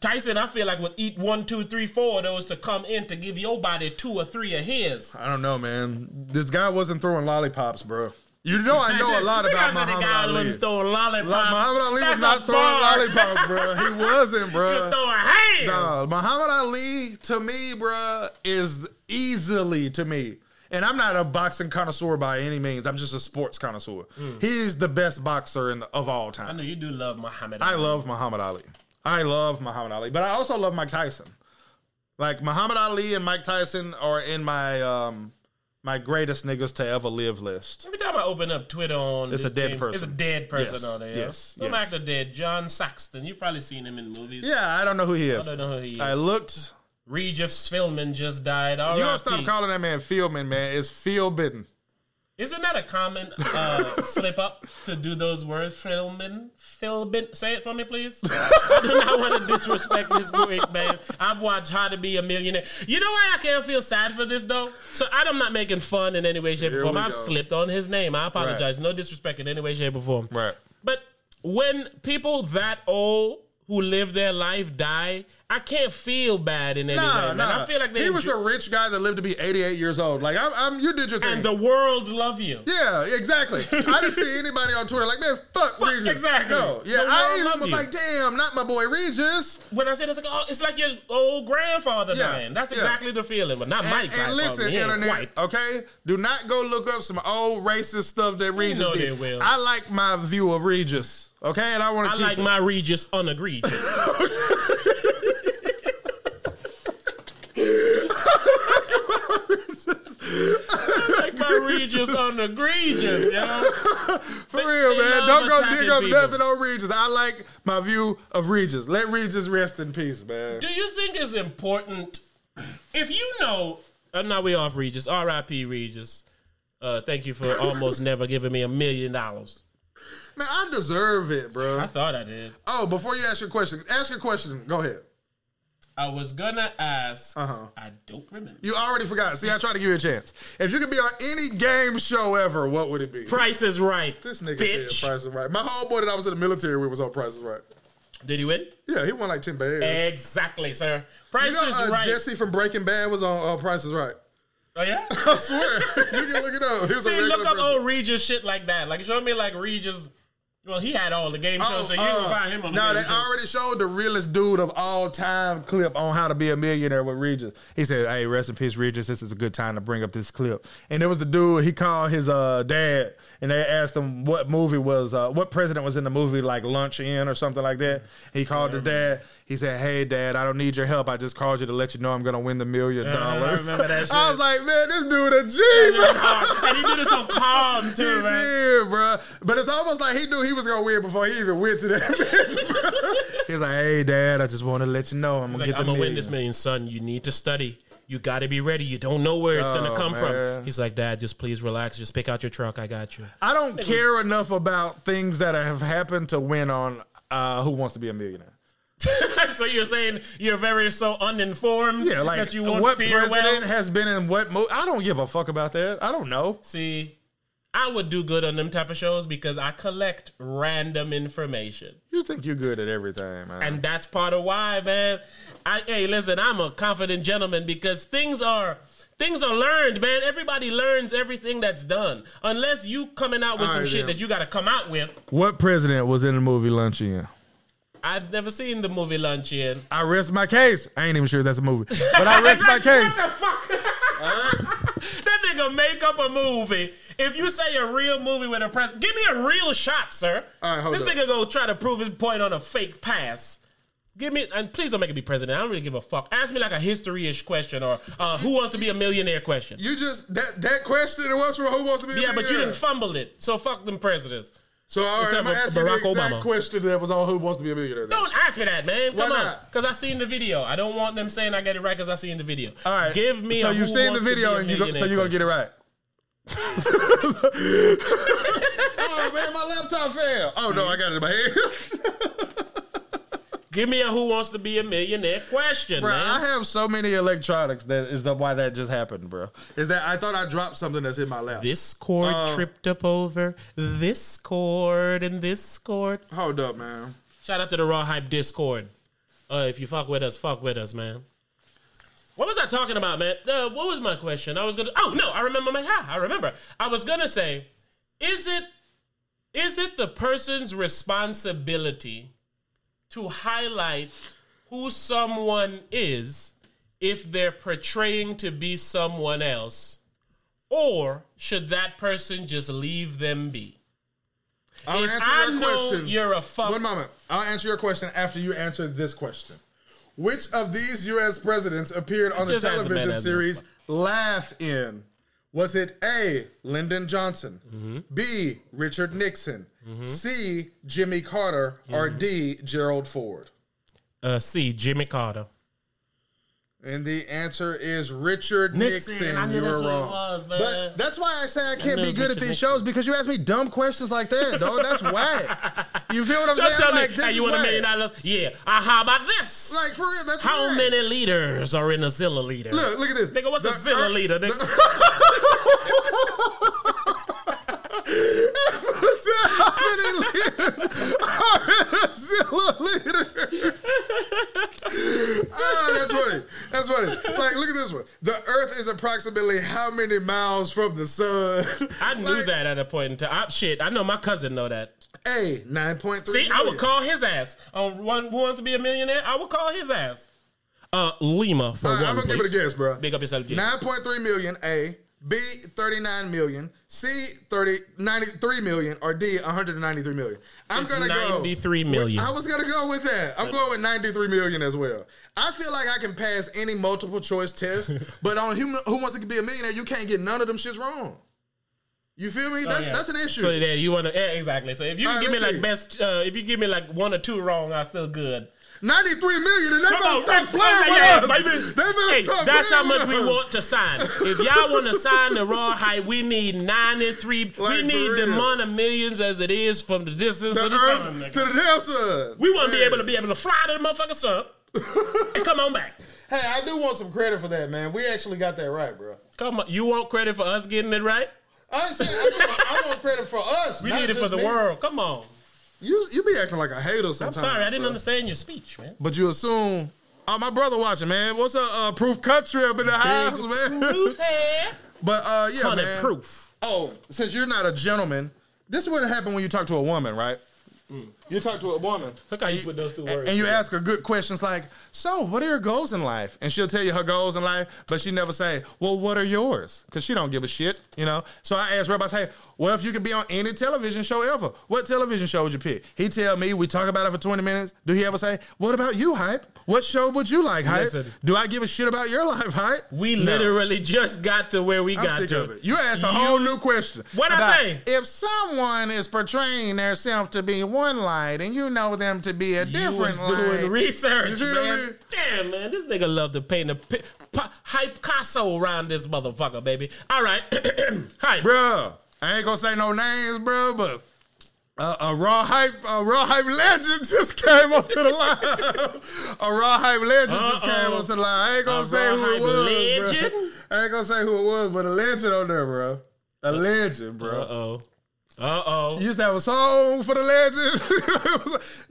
Tyson, I feel like, would eat one, two, three, four of those to come in to give your body two or three of his. I don't know, man. This guy wasn't throwing lollipops, bro. You know I know a lot about Muhammad Ali. Wasn't throwing lollipops. Like, Muhammad Ali That's was not throwing lollipops, bro. He wasn't, bro. He was throwing hands. No, Muhammad Ali, to me, bro, is easily, to me, and I'm not a boxing connoisseur by any means. I'm just a sports connoisseur. Mm. He's the best boxer in the, of all time. I know you do love Muhammad Ali. I love Muhammad Ali. I love Muhammad Ali. But I also love Mike Tyson. Like, Muhammad Ali and Mike Tyson are in my... Um, my greatest niggas to ever live list. Every time I open up Twitter on it's a dead games, person. It's a dead person yes, on there. Yes, Some yes. actor dead. John Saxton. You've probably seen him in movies. Yeah, I don't know who he is. I don't know who he is. I looked. Regis Philbin just died. R. You don't R. stop P. calling that man Philbin, man. It's Philbin. Isn't that a common uh, slip up to do those words? Philbin, Philbin. Say it for me, please. I do not want to disrespect this great man. I've watched How to Be a Millionaire. You know why I can't feel sad for this though? So I'm not making fun in any way, shape, or form. I've slipped on his name. I apologize. Right. No disrespect in any way, shape, or form. Right. But when people that old who live their life die, I can't feel bad in any nah, way. Man. Nah. I feel like they he was ju- a rich guy that lived to be eighty-eight years old. Like, I'm, I'm you did your thing. And the world love you. Yeah, exactly. I didn't see anybody on Twitter like, man, fuck, fuck Regis. Exactly. No, yeah, I even was you. like, damn, not my boy Regis. When I said it's like, oh, it's like your old grandfather yeah, dying. That's yeah. exactly the feeling, but not and, Mike. And listen, internet, quite. okay, do not go look up some old racist stuff that Regis you know did. They will. I like my view of Regis. Okay, and I want to keep I like it. my Regis unegregious. I like my Regis unegregious, yo. For but real, man. Don't go dig up people. nothing on Regis. I like my view of Regis. Let Regis rest in peace, man. Do you think it's important, if you know, uh, now we off Regis, R I P Regis, uh, thank you for almost never giving me a million dollars. Man, I deserve it, bro. I thought I did. Oh, before you ask your question, ask your question. Go ahead. I was gonna ask. Uh-huh. I don't remember. You already forgot. See, I tried to give you a chance. If you could be on any game show ever, what would it be? Price is Right. This nigga bitch. Said Price is Right. My homeboy that I was in the military with was on Price is Right. Did he win? Yeah, he won like ten bags. Exactly, sir. Price you know, is uh, Right. Jesse from Breaking Bad was on uh, Price is Right. Oh, yeah? I swear. You can look it up. He was See, a look up person. Old Regis shit like that. Like, show me like Regis. Well, he had all the game shows, oh, so you uh, can find him on the no, game show. No, they already showed the realest dude of all time clip on How to Be a Millionaire with Regis. He said, hey, rest in peace, Regis. This is a good time to bring up this clip. And there was the dude, he called his uh, dad, and they asked him what movie was, uh, what president was in the movie, like Lunch In or something like that. He called his dad. He said, "Hey, Dad, I don't need your help. I just called you to let you know I'm going to win the million dollars." Yeah, I remember that shit. I was like, man, this dude a G, bro. And he did it so calm, too, he man. He did, bro. But it's almost like he knew he was going to win before he even went to that bitch, He was like, "Hey, Dad, I just want to let you know I'm going to get the I'm million. I'm going to win this million, son. You need to study. You got to be ready. You don't know where it's oh, going to come man. from." He's like, "Dad, just please relax. Just pick out your truck. I got you." I don't Nigga. care enough about things that have happened to win on uh, Who Wants to Be a Millionaire. So you're saying you're very so uninformed yeah, like, that you won't what fear president well? has been in what mo- I don't give a fuck about that. I don't know. See, I would do good on them type of shows because I collect random information. You think you're good at everything, man. And that's part of why, man. I, hey, listen, I'm a confident gentleman because things are... Things are learned, man. Everybody learns everything that's done. Unless you coming out with All some right, shit then. that you got to come out with. What president was in the movie Luncheon? I've never seen the movie Luncheon. I rest my case. I ain't even sure that's a movie. But I rest my case. What the fuck? Huh? That nigga make up a movie. If you say a real movie with a president, give me a real shot, sir. All right, hold this up. Nigga go try to prove his point on a fake pass. Give me, and please don't make it be president. I don't really give a fuck. Ask me like a history-ish question or uh, who wants to be a millionaire question. You just, that that question, it was from who wants to be a yeah, millionaire. Yeah, but you didn't fumble it. So fuck them presidents. So all right, I'm going to ask you the exact Obama. question that was on Who Wants to Be a Millionaire. Then. Don't ask me that, man. Come Why on. Because I seen the video. I don't want them saying I get it right because I seen the video. All right. Give me so a So you've seen the video and you go, so you're going to get it right. Oh, man, my laptop fell. Oh, no, I got it in my head. Give me a Who Wants to Be a Millionaire question, bro, man. I have so many electronics that is the, why that just happened, bro. Is that I thought I dropped something that's in my lap. This cord uh, tripped up over this cord and this cord. Hold up, man. Shout out to the Raw Hype Discord. Uh, if you fuck with us, fuck with us, man. What was I talking about, man? Uh, what was my question? I was going to... Oh, no, I remember my... Ha, I remember. I was going to say, is it is it the person's responsibility... to highlight who someone is if they're portraying to be someone else, or should that person just leave them be? I'll if answer I your know question. You're a fuck. One moment. I'll answer your question after you answer this question. Which of these U S presidents appeared on the television series Laugh In? Was it A, Lyndon Johnson, mm-hmm. B, Richard Nixon, mm-hmm. C, Jimmy Carter, mm-hmm. or D, Gerald Ford? Uh, C, Jimmy Carter. And the answer is Richard Nixon. Nixon. I knew you that's were wrong. Was, but that's why I say I can't I be good Richard at these Nixon. shows because you ask me dumb questions like that, dog. That's whack. You feel what I'm Don't saying? Tell I'm me, like, this hey, you want a million dollars? Yeah. Uh, how about this? Like, for real, that's How whack. many liters are in a zilliliter? Look, look at this. Nigga, what's the, a zilliliter, uh, nigga? How many liters are in a zilliliter? Oh, that's funny. That's funny. Like, look at this one. The Earth is approximately how many miles from the sun? I knew like, that at a point in time. I, shit, I know my cousin know that. Hey, nine point three See, million. I would call his ass. On one Who Wants to Be a Millionaire, I would call his ass. Uh, Lima for All right, one, I'm going to give it a guess, bro. Big up yourself, Jason. nine point three million, A. B, thirty-nine million. C, ninety-three million. Or D, one hundred ninety-three million. I'm going to go. ninety-three million. With, I was going to go with that. I'm going with ninety-three million as well. I feel like I can pass any multiple choice test, but on Who, Who Wants to Be a Millionaire, you can't get none of them shits wrong. You feel me? That's oh, yeah. that's an issue. So yeah, you want to yeah, exactly. So if you right, give me see. like best, uh, if you give me like one or two wrong, I'm still good. ninety-three million and they Come better on, stop playing with yeah, us. Baby. They better hey, stop That's how much us. we want to sign. If y'all want to sign the Raw Hype, we need ninety-three. Like, we need the amount of millions as it is from the distance the of the earth, sun. Nigga. To the damn sun. We want to be able to be able to fly to the motherfucking sun and come on back. Hey, I do want some credit for that, man. We actually got that right, bro. Come on. You want credit for us getting it right? I said, I want credit for us. We need it for the me. world. Come on. You you be acting like a hater sometimes. I'm sorry, I didn't bro. understand your speech, man. But you assume, oh, my brother watching, man. What's up, uh, Proof Country up in the house, man? Proof, hair. But, uh, yeah, Hunted man. Proof. Oh, since you're not a gentleman, this is what happened when you talk to a woman, right? Mm. You talk to a woman. Look how you put those two words. And you ask her good questions like, so what are your goals in life? And she'll tell you her goals in life, but she never say, well, what are yours? Because she don't give a shit, you know? So I asked Rebel, I say, well, if you could be on any television show ever, what television show would you pick? He tell me, we talk about it for twenty minutes. Do he ever say, what about you, Hype? What show would you like, Hype? Listen, do I give a shit about your life, Hype? We no. literally just got to where we I'm got sick to. Of it. You asked a you, whole new question. What I say? If someone is portraying themselves to be one light and you know them to be a you different light. You was doing research, man. Me? Damn, man, this nigga love to paint a pi- pi- Hype Casso around this motherfucker, baby. All right. Hype. Bruh, I ain't gonna say no names, bro, but Uh, a raw hype, a raw hype legend just came onto the line. A raw hype legend Uh-oh. just came onto the line. I ain't gonna a say who it was, legend? bro. I ain't gonna say who it was, but a legend on there, bro. A legend, bro. Uh oh. Uh oh. You used to have a song for the legend.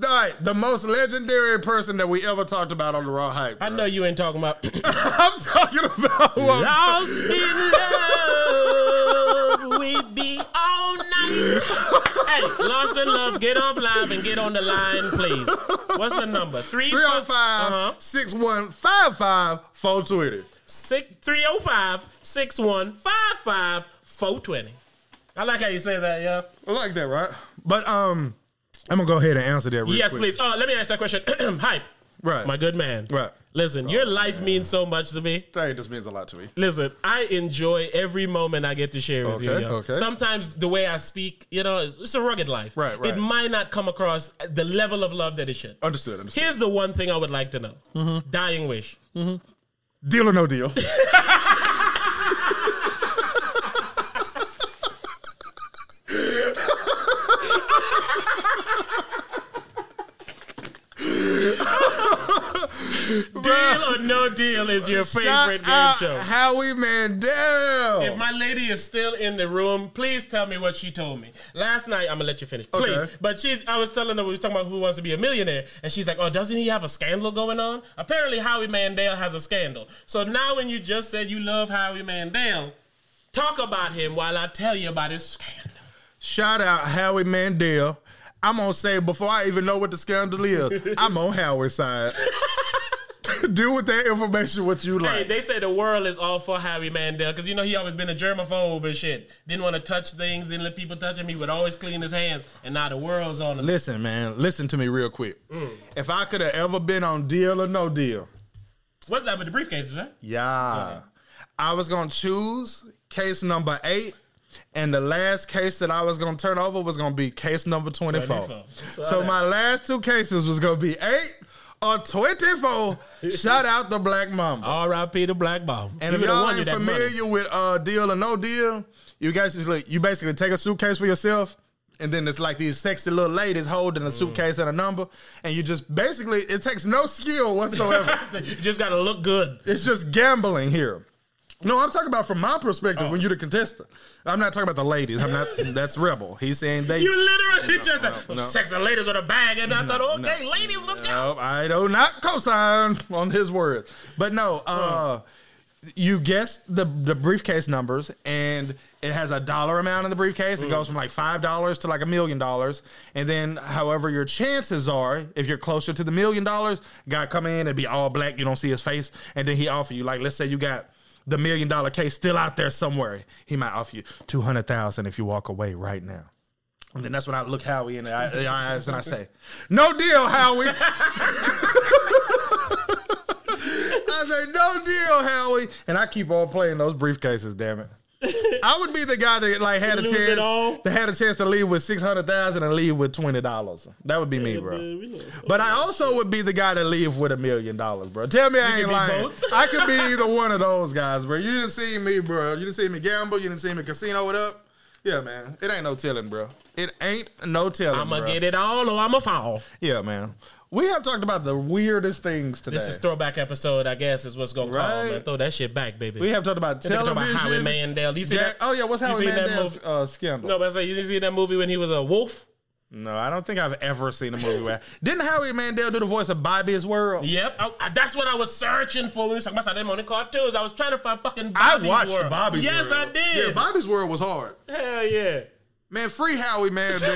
All right, the most legendary person that we ever talked about on the Raw Hype. Bro. I know you ain't talking about. I'm talking about. Who Lost I'm ta- in love, we be all night. Hey, Lost in Love, get off live and get on the line, please. What's the number? three oh five, six one five five, four two zero three oh five, six one five five, four two zero I like how you say that, yeah. I like that, right? But um, I'm going to go ahead and answer that real yes, quick. Yes, please. Uh, let me ask that question. Hype. Right. My good man. Right. Listen, oh, your life man. means so much to me. That just means a lot to me. Listen, I enjoy every moment I get to share with okay, you. Yo. Okay. Sometimes the way I speak, you know, it's, it's a rugged life. Right, right. It might not come across the level of love that it should. Understood, understood. Here's the one thing I would like to know. Mm-hmm. Dying wish. Mm-hmm. Deal or no deal. Deal or No Deal is your favorite game show. Howie Mandel. If my lady is still in the room, please tell me what she told me. Last night, I'm going to let you finish. Please. Okay. But she, I was telling her, we were talking about Who Wants to Be a Millionaire. And she's like, oh, doesn't he have a scandal going on? Apparently, Howie Mandel has a scandal. So now when you just said you love Howie Mandel, talk about him while I tell you about his scandal. Shout out Howie Mandel. I'm going to say, before I even know what the scandal is, I'm on Howie's side. Do with that information what you like. Hey, they say the world is all for Howie Mandel because, you know, he always been a germaphobe and shit. Didn't want to touch things, didn't let people touch him. He would always clean his hands, and now the world's on him. Listen, man, listen to me real quick. Mm. If I could have ever been on Deal or No Deal. What's that with the briefcases, right? Yeah. Okay. I was going to choose case number eight. And the last case that I was going to turn over was going to be case number twenty-four. twenty-four. So, so my last two cases was going to be eight or twenty-four. Shout out the Black Mama. R I P the Black Mama. And you if y'all ain't familiar with uh, Deal or No Deal, you guys you basically take a suitcase for yourself. And then it's like these sexy little ladies holding a suitcase and a number. And you just basically, it takes no skill whatsoever. You just got to look good. It's just gambling here. No, I'm talking about from my perspective oh. when you're the contestant. I'm not talking about the ladies. I'm not. That's Rebel. He's saying they. You literally no, just no, said no. sexy ladies with a bag, and I no, thought, okay, no, ladies, let's no, go. I do not co-sign on his words, but no. Uh, hmm. You guessed the the briefcase numbers, and it has a dollar amount in the briefcase. Hmm. It goes from like five dollars to like a million dollars, and then however your chances are, if you're closer to the million dollars, guy come in and be all black. You don't see his face, and then he offer you like, let's say you got the million dollar case still out there somewhere. He might offer you two hundred thousand dollars if you walk away right now. And then that's when I look Howie in the eyes and I say, no deal, Howie. I say, no deal, Howie. And I keep on playing those briefcases, damn it. I would be the guy that like had a Lose chance that had a chance to leave with six hundred thousand dollars and leave with twenty dollars. That would be me, bro. But I also would be the guy that leave with a million dollars, bro. Tell me you I ain't lying. I could be either one of those guys, bro. You didn't see me, bro. You didn't see me gamble. You didn't see me casino it up. Yeah, man. It ain't no telling, bro. It ain't no telling, I'ma bro. I'ma get it all or I'ma fall. Yeah, man. We have talked about the weirdest things today. This is throwback episode, I guess, is what's going to call it, man. Throw that shit back, baby. We have talked about television. Talk about Howie Mandel. You see that? Oh, yeah. What's Howie Mandel's uh, scandal? No, but I say, you see that movie when he was a wolf? No, I don't think I've ever seen a movie where... Didn't Howie Mandel do the voice of Bobby's World? Yep. I, I, that's what I was searching for when we were talking about them on the cartoons. I was trying to find fucking Bobby's World. I watched World. Bobby's yes, World. Yes, I did. Yeah, Bobby's World was hard. Hell yeah. Man, free Howie Mandel.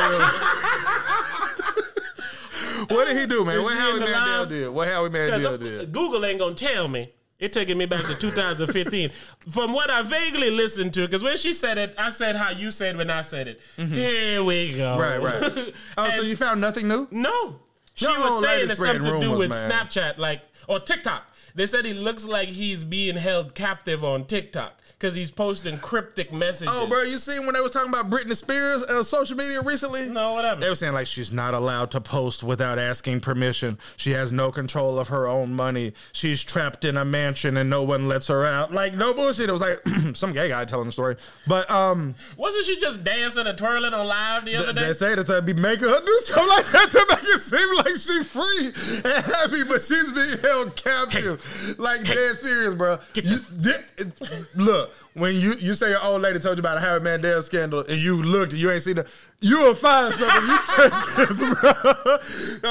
What did he do, man? What Howie Mandel did? What Howie Mandel did? Google ain't gonna tell me. It taking me back to two thousand fifteen. From what I vaguely listened to, because when she said it, I said how you said when I said it. Mm-hmm. Here we go. Right, right. Oh, so you found nothing new? No. She no, was saying it's something rumors, to do with man. Snapchat, like, or TikTok. They said he looks like he's being held captive on TikTok because he's posting cryptic messages. Oh, bro, you seen when they was talking about Britney Spears on social media recently? No, what happened? They were saying, like, she's not allowed to post without asking permission. She has no control of her own money. She's trapped in a mansion and no one lets her out. Like, no bullshit. It was like some gay guy telling the story. But, um... wasn't she just dancing and twirling on live the other th- day? They said that to make her do something like that to make it seem like she's free and happy, but she's being held captive. Like, hey, dead serious, bro. You, th- look, when you, you say your old lady told you about a Howie Mandel scandal and you looked and you ain't seen it, you'll find something. You search this, bro.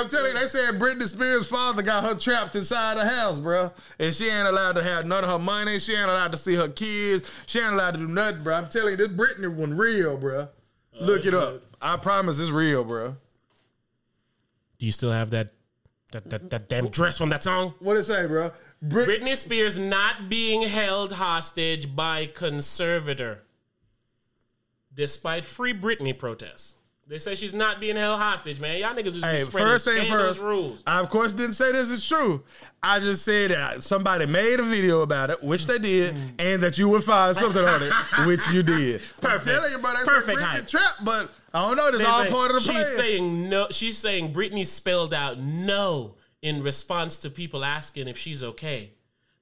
I'm telling you, they said Britney Spears' father got her trapped inside the house, bro. And she ain't allowed to have none of her money. She ain't allowed to see her kids. She ain't allowed to do nothing, bro. I'm telling you, this Britney one real, bro. Oh, look it up. I promise it's real, bro. Do you still have that? That, that, that damn dress from that song? What did it say, bro? Brit- Britney Spears not being held hostage by conservator. Despite free Britney protests. They say she's not being held hostage, man. Y'all niggas just hey, be spreading first thing first, rules. I, of course, didn't say this is true. I just said that somebody made a video about it, which they did, and that you would find something on it, which you did. Perfect. I'm telling you, bro, that's perfect like Britney trap, but... I don't know. This is all like, part of the plan. She's saying no. She's saying Britney spelled out no in response to people asking if she's okay.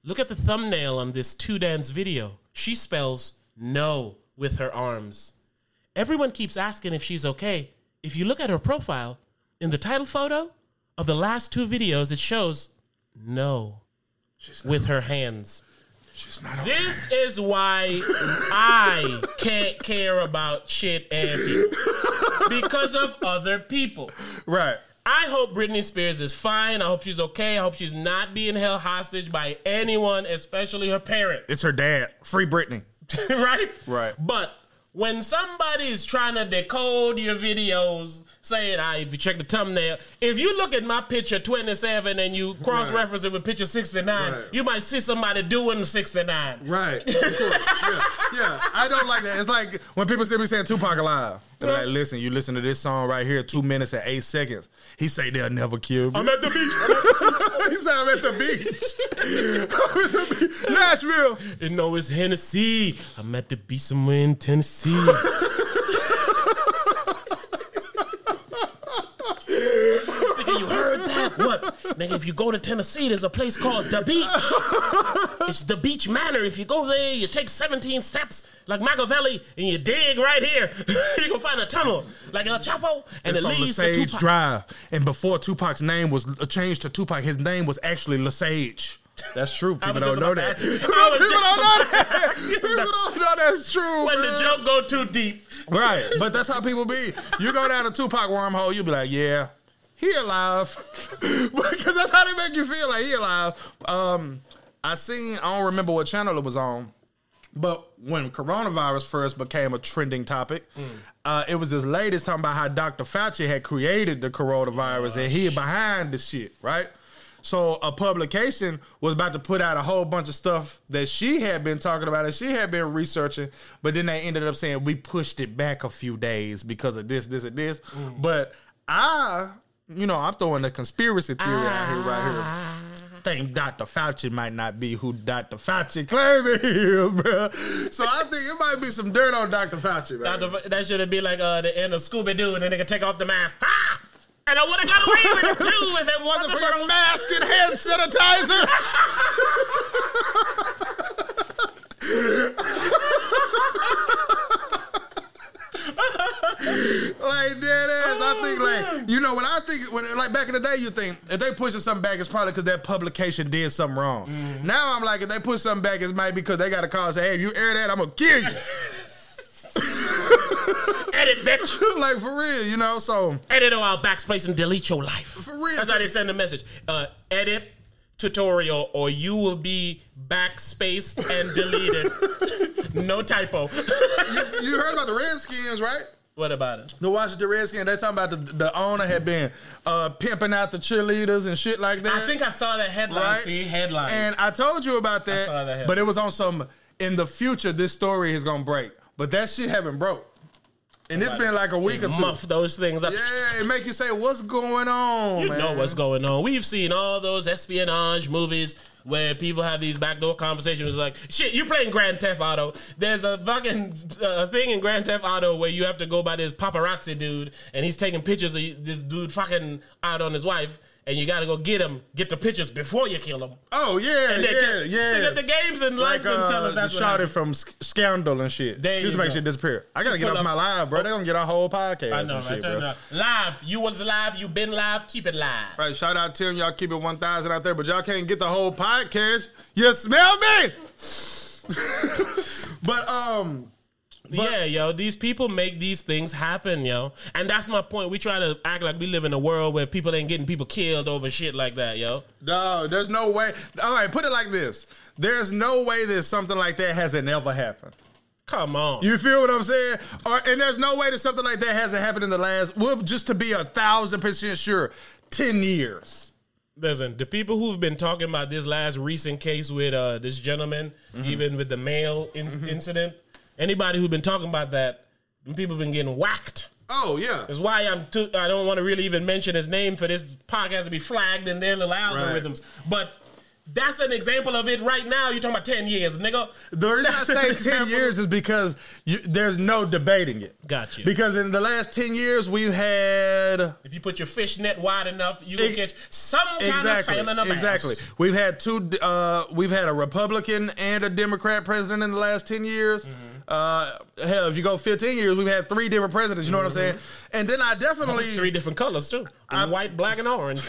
Look at the thumbnail on this two dance video. She spells no with her arms. Everyone keeps asking if she's okay. If you look at her profile in the title photo of the last two videos, it shows no with her hands. She's not okay. This is why I can't care about shit and people. Because of other people. Right. I hope Britney Spears is fine. I hope she's okay. I hope she's not being held hostage by anyone, especially her parent. It's her dad. Free Britney. Right? Right. But when somebody's trying to decode your videos... saying, right, if you check the thumbnail, if you look at my picture twenty-seven and you cross-reference right. it with picture sixty-nine, right. you might see somebody doing sixty-nine. Right, of course. yeah. yeah, I don't like that. It's like when people see me saying two pac alive. They're like, listen, you listen to this song right here, two minutes and eight seconds. He say they'll never kill me. I'm at the beach. He said, I'm at the beach. I'm at the beach. Nashville. You know, it's Hennessy. I'm at the beach somewhere in Tennessee. Nigga, you heard that? What? Nigga, if you go to Tennessee, there's a place called The Beach. It's The Beach Manor. If you go there, you take seventeen steps, like Machiavelli, and you dig right here. You're gonna find a tunnel, like El Chapo, and it's it leads to Two Pac. It's on LeSage Drive. And before Tupac's name was changed to Tupac, his name was actually LeSage. That's true. People don't know that. that. People don't know that. People don't know that's true. When man. The joke go too deep. Right. But that's how people be. You go down a Tupac wormhole, you be like, yeah, he alive. Because that's how they make you feel, like he alive. Um, I seen, I don't remember what channel it was on, but when coronavirus first became a trending topic, mm. uh, it was this lady talking about how Doctor Fauci had created the coronavirus oh, and he behind the shit, right? So a publication was about to put out a whole bunch of stuff that she had been talking about and she had been researching, but then they ended up saying we pushed it back a few days because of this, this, and this. Mm. But I, you know, I'm throwing a conspiracy theory ah. out here, right here. Think Doctor Fauci might not be who Doctor Fauci claimed he is, bro. So I think it might be some dirt on Doctor Fauci, man. That should be like uh, the end of Scooby-Doo and then they can take off the mask. Ah! And I would have got away with it too if it wasn't for a mask and hand sanitizer. Like dead ass. Oh, I think man. Like you know when I think when like back in the day you think if they pushing something back it's probably because that publication did something wrong. Mm. Now I'm like if they push something back it might be because they got a call and say hey if you air that I'm gonna kill you. Edit, bitch. Like, for real, you know, so... edit or I'll backspace and delete your life. For real. That's bitch. How they send the message. Uh, edit tutorial or you will be backspaced and deleted. No typo. you, you heard about the Redskins, right? What about it? The Washington Redskins, they talking about the, the owner had been uh, pimping out the cheerleaders and shit like that. I think I saw that headline, right? See, headline. And I told you about that, I saw that but it was on some, in the future, this story is going to break. But that shit haven't broke. And Somebody, it's been like a week or two. Muff those things up. Yeah, it make you say, what's going on, You man? know what's going on. We've seen all those espionage movies where people have these backdoor conversations like, shit, you playing Grand Theft Auto. There's a fucking uh, thing in Grand Theft Auto where you have to go by this paparazzi dude, and he's taking pictures of this dude fucking out on his wife, and you got to go get him, get the pictures before you kill him. Oh, yeah, and yeah, yeah. They got the games in life like, and uh, tell us that's the what shouted from Sc- Scandal and shit. There she used to make go. shit disappear. I got to get off my live, bro. They're going to get our whole podcast I know, and right, shit, bro. Live. You was live. You been live. Keep it live. Right, shout out to him. Y'all keep it one thousand out there, but y'all can't get the whole podcast. You smell me? but, um... But yeah, yo, these people make these things happen, yo. And that's my point. We try to act like we live in a world where people ain't getting people killed over shit like that, yo. No, there's no way. All right, put it like this. There's no way that something like that hasn't ever happened. Come on. You feel what I'm saying? Or, and there's no way that something like that hasn't happened in the last, well, just to be a thousand percent sure, ten years. Listen, the people who've been talking about this last recent case with uh, this gentleman, mm-hmm. even with the mail in- mm-hmm. incident, anybody who's been talking about that, people have been getting whacked. Oh, yeah. That's why I'm too, I don't want to really even mention his name for this podcast to be flagged in their little algorithms. Right. But that's an example of it right now. You're talking about ten years, nigga. The reason that's I say ten years is because you, there's no debating it. Got you. Because in the last ten years, we've had... If you put your fish net wide enough, you can catch some exactly, kind of sailing of Exactly. Ass. We've had two... Uh, we've had a Republican and a Democrat president in the last ten years. Mm-hmm. Uh, hell, if you go fifteen years, we've had three different presidents. You know mm-hmm. what I'm saying? And then I definitely... Three different colors, too. I, white, black, and orange.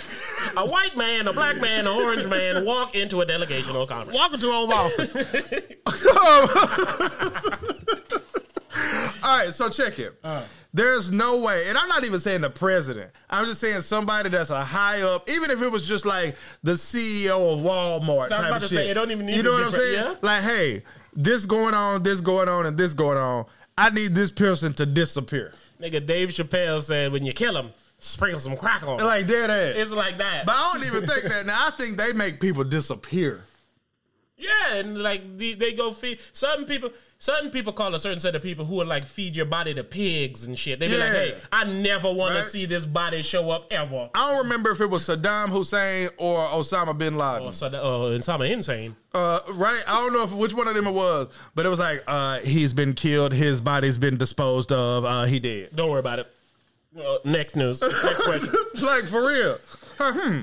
A white man, a black man, an orange man walk into a delegation or conference. Walk into Oval Office. All right, so check it. Uh, There's no way, and I'm not even saying the president. I'm just saying somebody that's a high up, even if it was just like the C E O of Walmart. So I was about to shit. say, it don't even need you to be... You know what I'm saying? Yeah? Like, hey... This going on, this going on, and this going on. I need this person to disappear. Nigga, Dave Chappelle said, when you kill him, sprinkle some crack on him. Like dead ass. It's like that. But I don't even think that. Now, I think they make people disappear. Yeah, and like they, they go feed certain people. Certain people call a certain set of people who are like feed your body to pigs and shit. They be yeah. like, hey, I never want right? to see this body show up ever. I don't remember if it was Saddam Hussein or Osama bin Laden. Or Saddam, uh, Osama Insane. Uh, right? I don't know if, which one of them it was, but it was like uh, he's been killed, his body's been disposed of, uh, he dead. Don't worry about it. Uh, next news. Next question. Like for real. Hmm.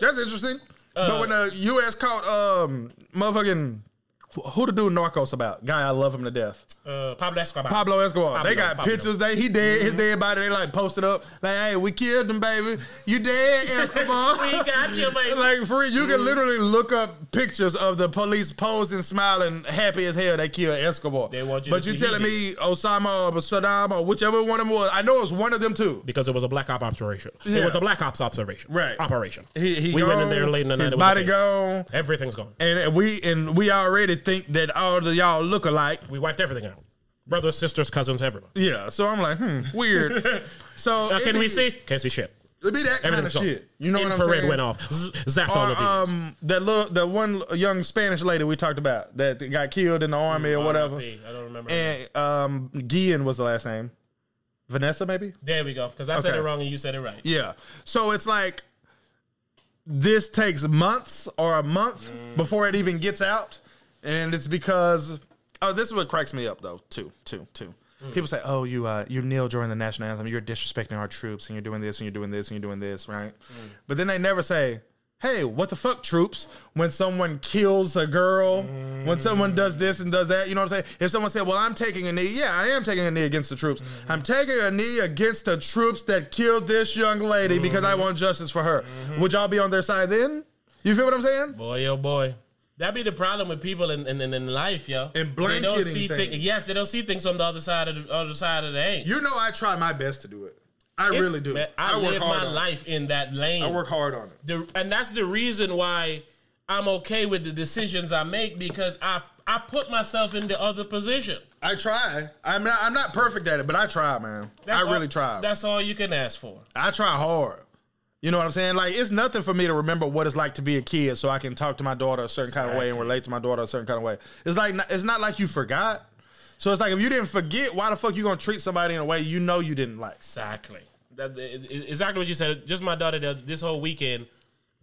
That's interesting. Uh, but when the U S caught um, motherfucking, who to do Narcos about? Guy, I love him to death. Uh, Pablo Escobar. Pablo Escobar. Pablo, they got Pablo. pictures. They He dead. Mm-hmm. His dead body, they like posted up. Like, hey, we killed him, baby. You dead, Escobar. We got you, baby. Like, for real, you mm-hmm. can literally look up pictures of the police posing, smiling, happy as hell they killed Escobar. They want you but to you telling me Osama or Saddam or whichever one of them was, I know it was one of them, too. Because it was a Black Ops operation. Yeah. It was a Black Ops observation. Right. Operation. He, he we gone, went in there late in the night. His body gone. Everything's gone. And we, and we already think that all of y'all look alike. We wiped everything out. Brothers, sisters, cousins, everyone. Yeah, so I'm like, hmm, weird. So now, can be, we see? Can't see shit. It'd be that kind of gone. shit. You know Infrared what I'm saying? Infrared went off. Z- zapped or, all of you. Um, that little, that one young Spanish lady we talked about that got killed in the army mm, or whatever. R F P. I don't remember. And um, Guillen was the last name. Vanessa, maybe? There we go. Because I okay. said it wrong and you said it right. Yeah. So it's like, this takes months or a month mm. before it even gets out. And it's because, oh, this is what cracks me up, though, too, too, too. Mm. People say, oh, you uh, you kneel during the national anthem, you're disrespecting our troops, and you're doing this, and you're doing this, and you're doing this, right? Mm. But then they never say, hey, what the fuck, troops, when someone kills a girl, mm. when someone does this and does that, you know what I'm saying? If someone said, well, I'm taking a knee, yeah, I am taking a knee against the troops. Mm-hmm. I'm taking a knee against the troops that killed this young lady mm-hmm. because I want justice for her. Mm-hmm. Would y'all be on their side then? You feel what I'm saying? Boy, oh, boy. That be the problem with people in, in, in life, yo. And blanketing they don't see things. Thing, yes, they don't see things from the other side of the other side of the lane. You know, I try my best to do it. I it's, really do. Man, I, I work live hard my on life it. in that lane. I work hard on it. The, and that's the reason why I'm okay with the decisions I make because I I put myself in the other position. I try. I'm not, I'm not perfect at it, but I try, man. That's I all, really try. That's all you can ask for. I try hard. You know what I'm saying? Like, it's nothing for me to remember what it's like to be a kid so I can talk to my daughter a certain exactly. kind of way and relate to my daughter a certain kind of way. It's like, it's not like you forgot. So it's like, if you didn't forget, why the fuck you going to treat somebody in a way you know you didn't like? Exactly. That, exactly what you said. Just my daughter, this whole weekend,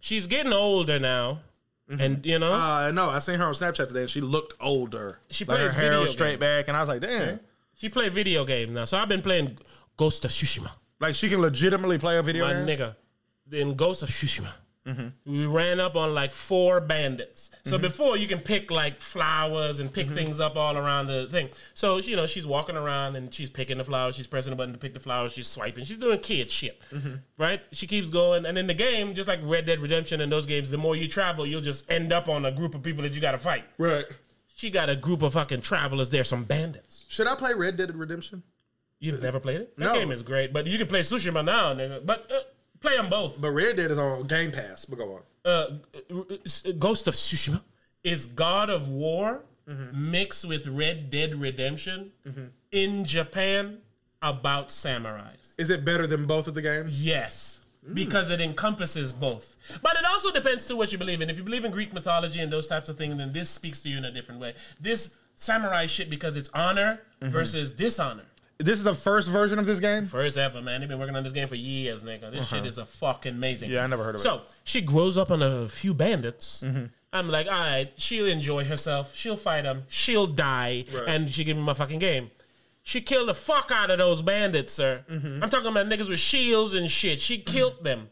she's getting older now. Mm-hmm. And, you know. Uh, no, I seen her on Snapchat today, and she looked older. She like plays her hair was straight back, and I was like, damn. She played video games now. So I've been playing Ghost of Tsushima. Like, she can legitimately play a video game? My nigga. Then Ghost of Tsushima. Mm-hmm. We ran up on, like, four bandits. So mm-hmm. before, you can pick, like, flowers and pick mm-hmm. things up all around the thing. So, you know, she's walking around, and she's picking the flowers. She's pressing the button to pick the flowers. She's swiping. She's doing kid shit, mm-hmm. right? She keeps going. And in the game, just like Red Dead Redemption and those games, the more you travel, you'll just end up on a group of people that you got to fight. Right. She got a group of fucking travelers there, some bandits. Should I play Red Dead Redemption? You've never played it? That no. game is great, but you can play Tsushima now, nigga. But... Uh, play them both. But Red Dead is on Game Pass. But go on. Uh, Ghost of Tsushima is God of War mm-hmm. mixed with Red Dead Redemption mm-hmm. in Japan about samurais. Is it better than both of the games? Yes, mm. because it encompasses both. But it also depends to what you believe in. If you believe in Greek mythology and those types of things, then this speaks to you in a different way. This samurai shit because it's honor mm-hmm. versus dishonor. This is the first version of this game? First ever, man. They've been working on this game for years, nigga. This uh-huh. shit is a fucking amazing. Yeah, I never heard of so, it. So, she grows up on a few bandits. Mm-hmm. I'm like, all right, she'll enjoy herself. She'll fight them. She'll die. Right. And she give me my fucking game. She killed the fuck out of those bandits, sir. Mm-hmm. I'm talking about niggas with shields and shit. She killed mm-hmm. them.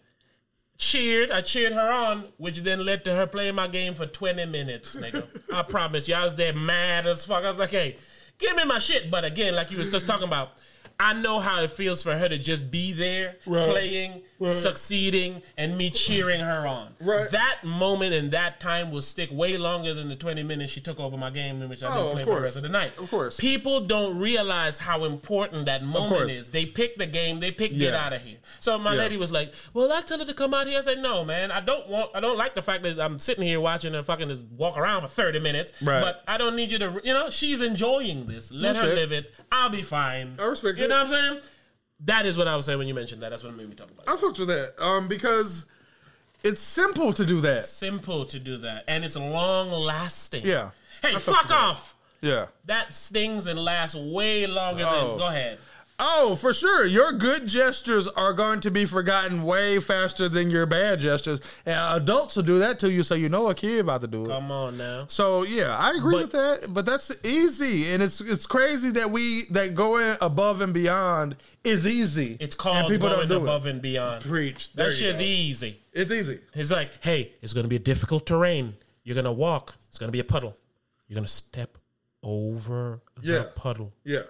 Cheered. I cheered her on, which then led to her playing my game for twenty minutes, nigga. I promise you. I was there mad as fuck. I was like, hey... give me my shit. But again, like you was just talking about, I know how it feels for her to just be there, right. playing, right. succeeding, and me cheering her on. Right. That moment and that time will stick way longer than the twenty minutes she took over my game, in which I oh, didn't play for the rest of the night. Of course. People don't realize how important that moment is. They pick the game. They pick yeah. get out of here. So my yeah. lady was like, well, I tell her to come out here. I said, no, man. I don't want. I don't like the fact that I'm sitting here watching her fucking just walk around for thirty minutes. Right. But I don't need you to, you know, she's enjoying this. Let respect. Her live it. I'll be fine. I respect it. You know what I'm saying? That is what I was saying when you mentioned that. That's what made me talk about it. I fucked with that um, because it's simple to do that. Simple to do that. And it's long-lasting. Yeah. Hey, I fuck off. That. Yeah. That stings and lasts way longer oh. than... Go ahead. Oh, for sure. Your good gestures are going to be forgotten way faster than your bad gestures. And adults will do that to you, so you know a kid about to do it. Come on now. So, yeah, I agree but, with that, but that's easy. And it's it's crazy that we that going above and beyond is easy. It's called and going do above it. And beyond. Preach. There that shit's go. Easy. It's easy. It's like, hey, it's going to be a difficult terrain. You're going to walk. It's going to be a puddle. You're going to step over yeah. the puddle. Yeah.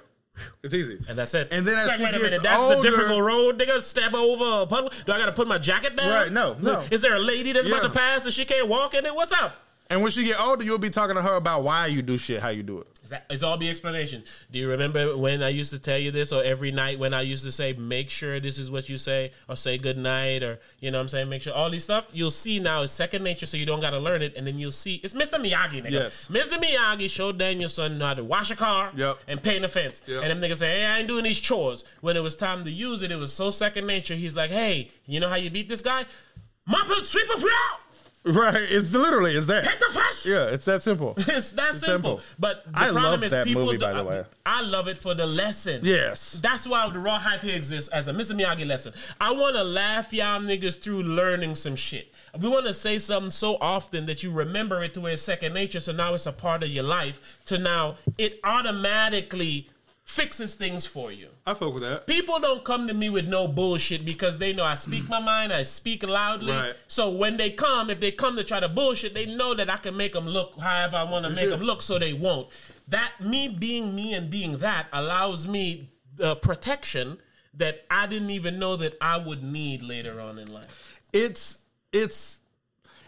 It's easy. And that's it. And then as like, she wait a minute, that's older, the difficult road, nigga. Step over a puddle. Do I got to put my jacket down? Right, no, no. Is there a lady that's yeah. about to pass and she can't walk in it? What's up? And when she get older, you'll be talking to her about why you do shit, how you do it. It's all the explanation. Do you remember when I used to tell you this, or every night when I used to say, make sure this is what you say, or say good night, or, you know what I'm saying, make sure all these stuff, you'll see now it's second nature, so you don't got to learn it, and then you'll see. It's Mister Miyagi, nigga. Yes. Mister Miyagi showed Danielson how to wash a car yep. and paint a fence. Yep. And them niggas say, hey, I ain't doing these chores. When it was time to use it, it was so second nature. He's like, hey, you know how you beat this guy? Mop up, sweep a floor. Right, it's literally, it's that. Take the first. Yeah, it's that simple. It's that it's simple. simple. But the I problem love is that people movie, do, by the way. I, I love it for the lesson. Yes. That's why the Raw Hype here exists as a Mister Miyagi lesson. I want to laugh y'all niggas through learning some shit. We want to say something so often that you remember it to where it's second nature, so now it's a part of your life, to now it automatically fixes things for you. I fuck with that. People don't come to me with no bullshit because they know I speak my mind, I speak loudly. Right. So when they come, if they come to try to bullshit, they know that I can make them look however I want to make them look, so they won't. That, me being me and being that, allows me the protection that I didn't even know that I would need later on in life. It's, it's,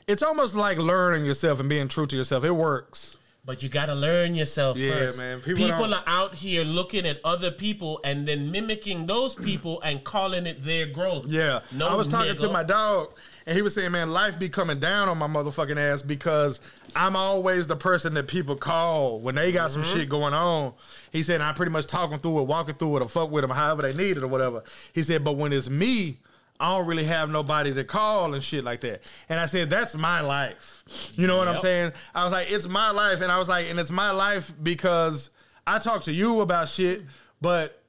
it's almost like learning yourself and being true to yourself. It works. But you got to learn yourself yeah, first. Man. People, people are out here looking at other people and then mimicking those people and calling it their growth. Yeah. No, I was talking nigga. to my dog, and he was saying, man, life be coming down on my motherfucking ass because I'm always the person that people call when they got mm-hmm. some shit going on. He said, I pretty much talk them through it, walking through it, or fuck with them however they need it or whatever. He said, but when it's me, I don't really have nobody to call and shit like that. And I said, that's my life. You know what yep. I'm saying? I was like, it's my life. And I was like, and it's my life because I talk to you about shit, but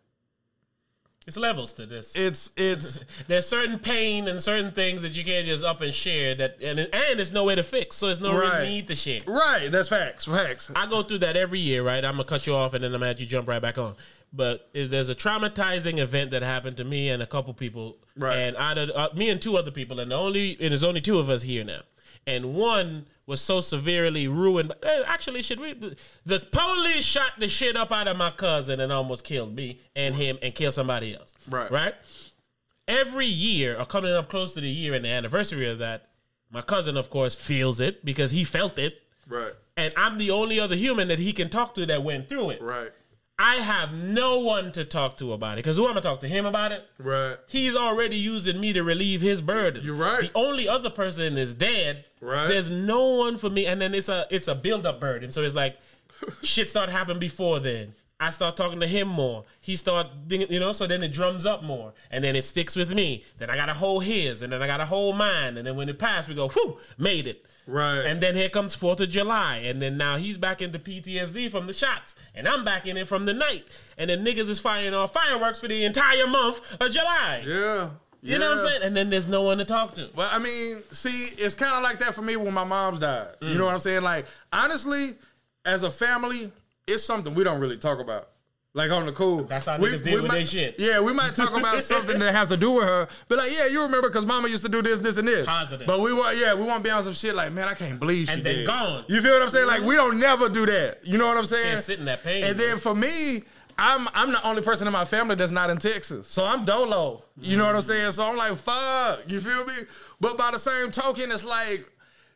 it's levels to this. It's, it's, there's certain pain and certain things that you can't just up and share that, and, and there's no way to fix. So there's no right. real need to share. Right. That's facts. Facts. I go through that every year, right? I'm going to cut you off and then I'm going to have you jump right back on. But there's a traumatizing event that happened to me and a couple people, right. and I, uh, me and two other people, and the only and there's only two of us here now. And one was so severely ruined. Actually, should we? The police shot the shit up out of my cousin and almost killed me and him and killed somebody else. Right, right. Every year, or coming up close to the year and the anniversary of that, my cousin, of course, feels it because he felt it. Right. And I'm the only other human that he can talk to that went through it. Right. I have no one to talk to about it. Because who am I going to talk to him about it? Right. He's already using me to relieve his burden. You're right. The only other person is dead. Right. There's no one for me. And then it's a it's a build-up burden. So it's like, shit started happening before then. I start talking to him more. He start, you know, so then it drums up more. And then it sticks with me. Then I got to hold his. And then I got to hold mine. And then when it passed, we go, whew, made it. Right. And then here comes fourth of July. And then now he's back into P T S D from the shots. And I'm back in it from the night. And then niggas is firing off fireworks for the entire month of July. Yeah. You yeah. know what I'm saying? And then there's no one to talk to. Well, I mean, see, it's kind of like that for me when my mom's died. Mm. You know what I'm saying? Like, honestly, as a family, it's something we don't really talk about. Like, on the cool. That's how we, niggas deal with might, that shit. Yeah, we might talk about something that have to do with her. But like, yeah, you remember because mama used to do this, this, and this. Positive. But we want, yeah, we want to be on some shit like, man, I can't believe she and then did. Gone. You feel what I'm saying? Like, we don't never do that. You know what I'm saying? Can't sit in that pain. And then for me, I'm I'm the only person in my family that's not in Texas. So I'm dolo. You mm. know what I'm saying? So I'm like, fuck. You feel me? But by the same token, it's like,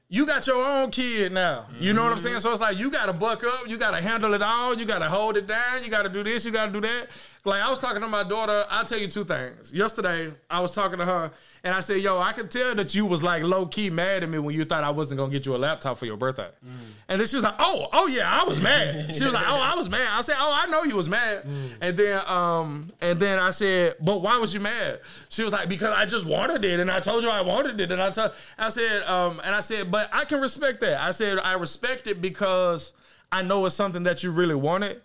you got your own kid now. You know what I'm saying? So it's like, you got to buck up. You got to handle it all. You got to hold it down. You got to do this. You got to do that. Like, I was talking to my daughter. I'll tell you two things. Yesterday, I was talking to her, and I said, yo, I can tell that you was, like, low-key mad at me when you thought I wasn't going to get you a laptop for your birthday. Mm. And then she was like, oh, oh, yeah, I was mad. She was like, oh, I was mad. I said, oh, I know you was mad. Mm. And then um, and then I said, but why was you mad? She was like, because I just wanted it, and I told you I wanted it. And I, t- I said, um, and I said, but I can respect that. I said, I respect it because I know it's something that you really wanted.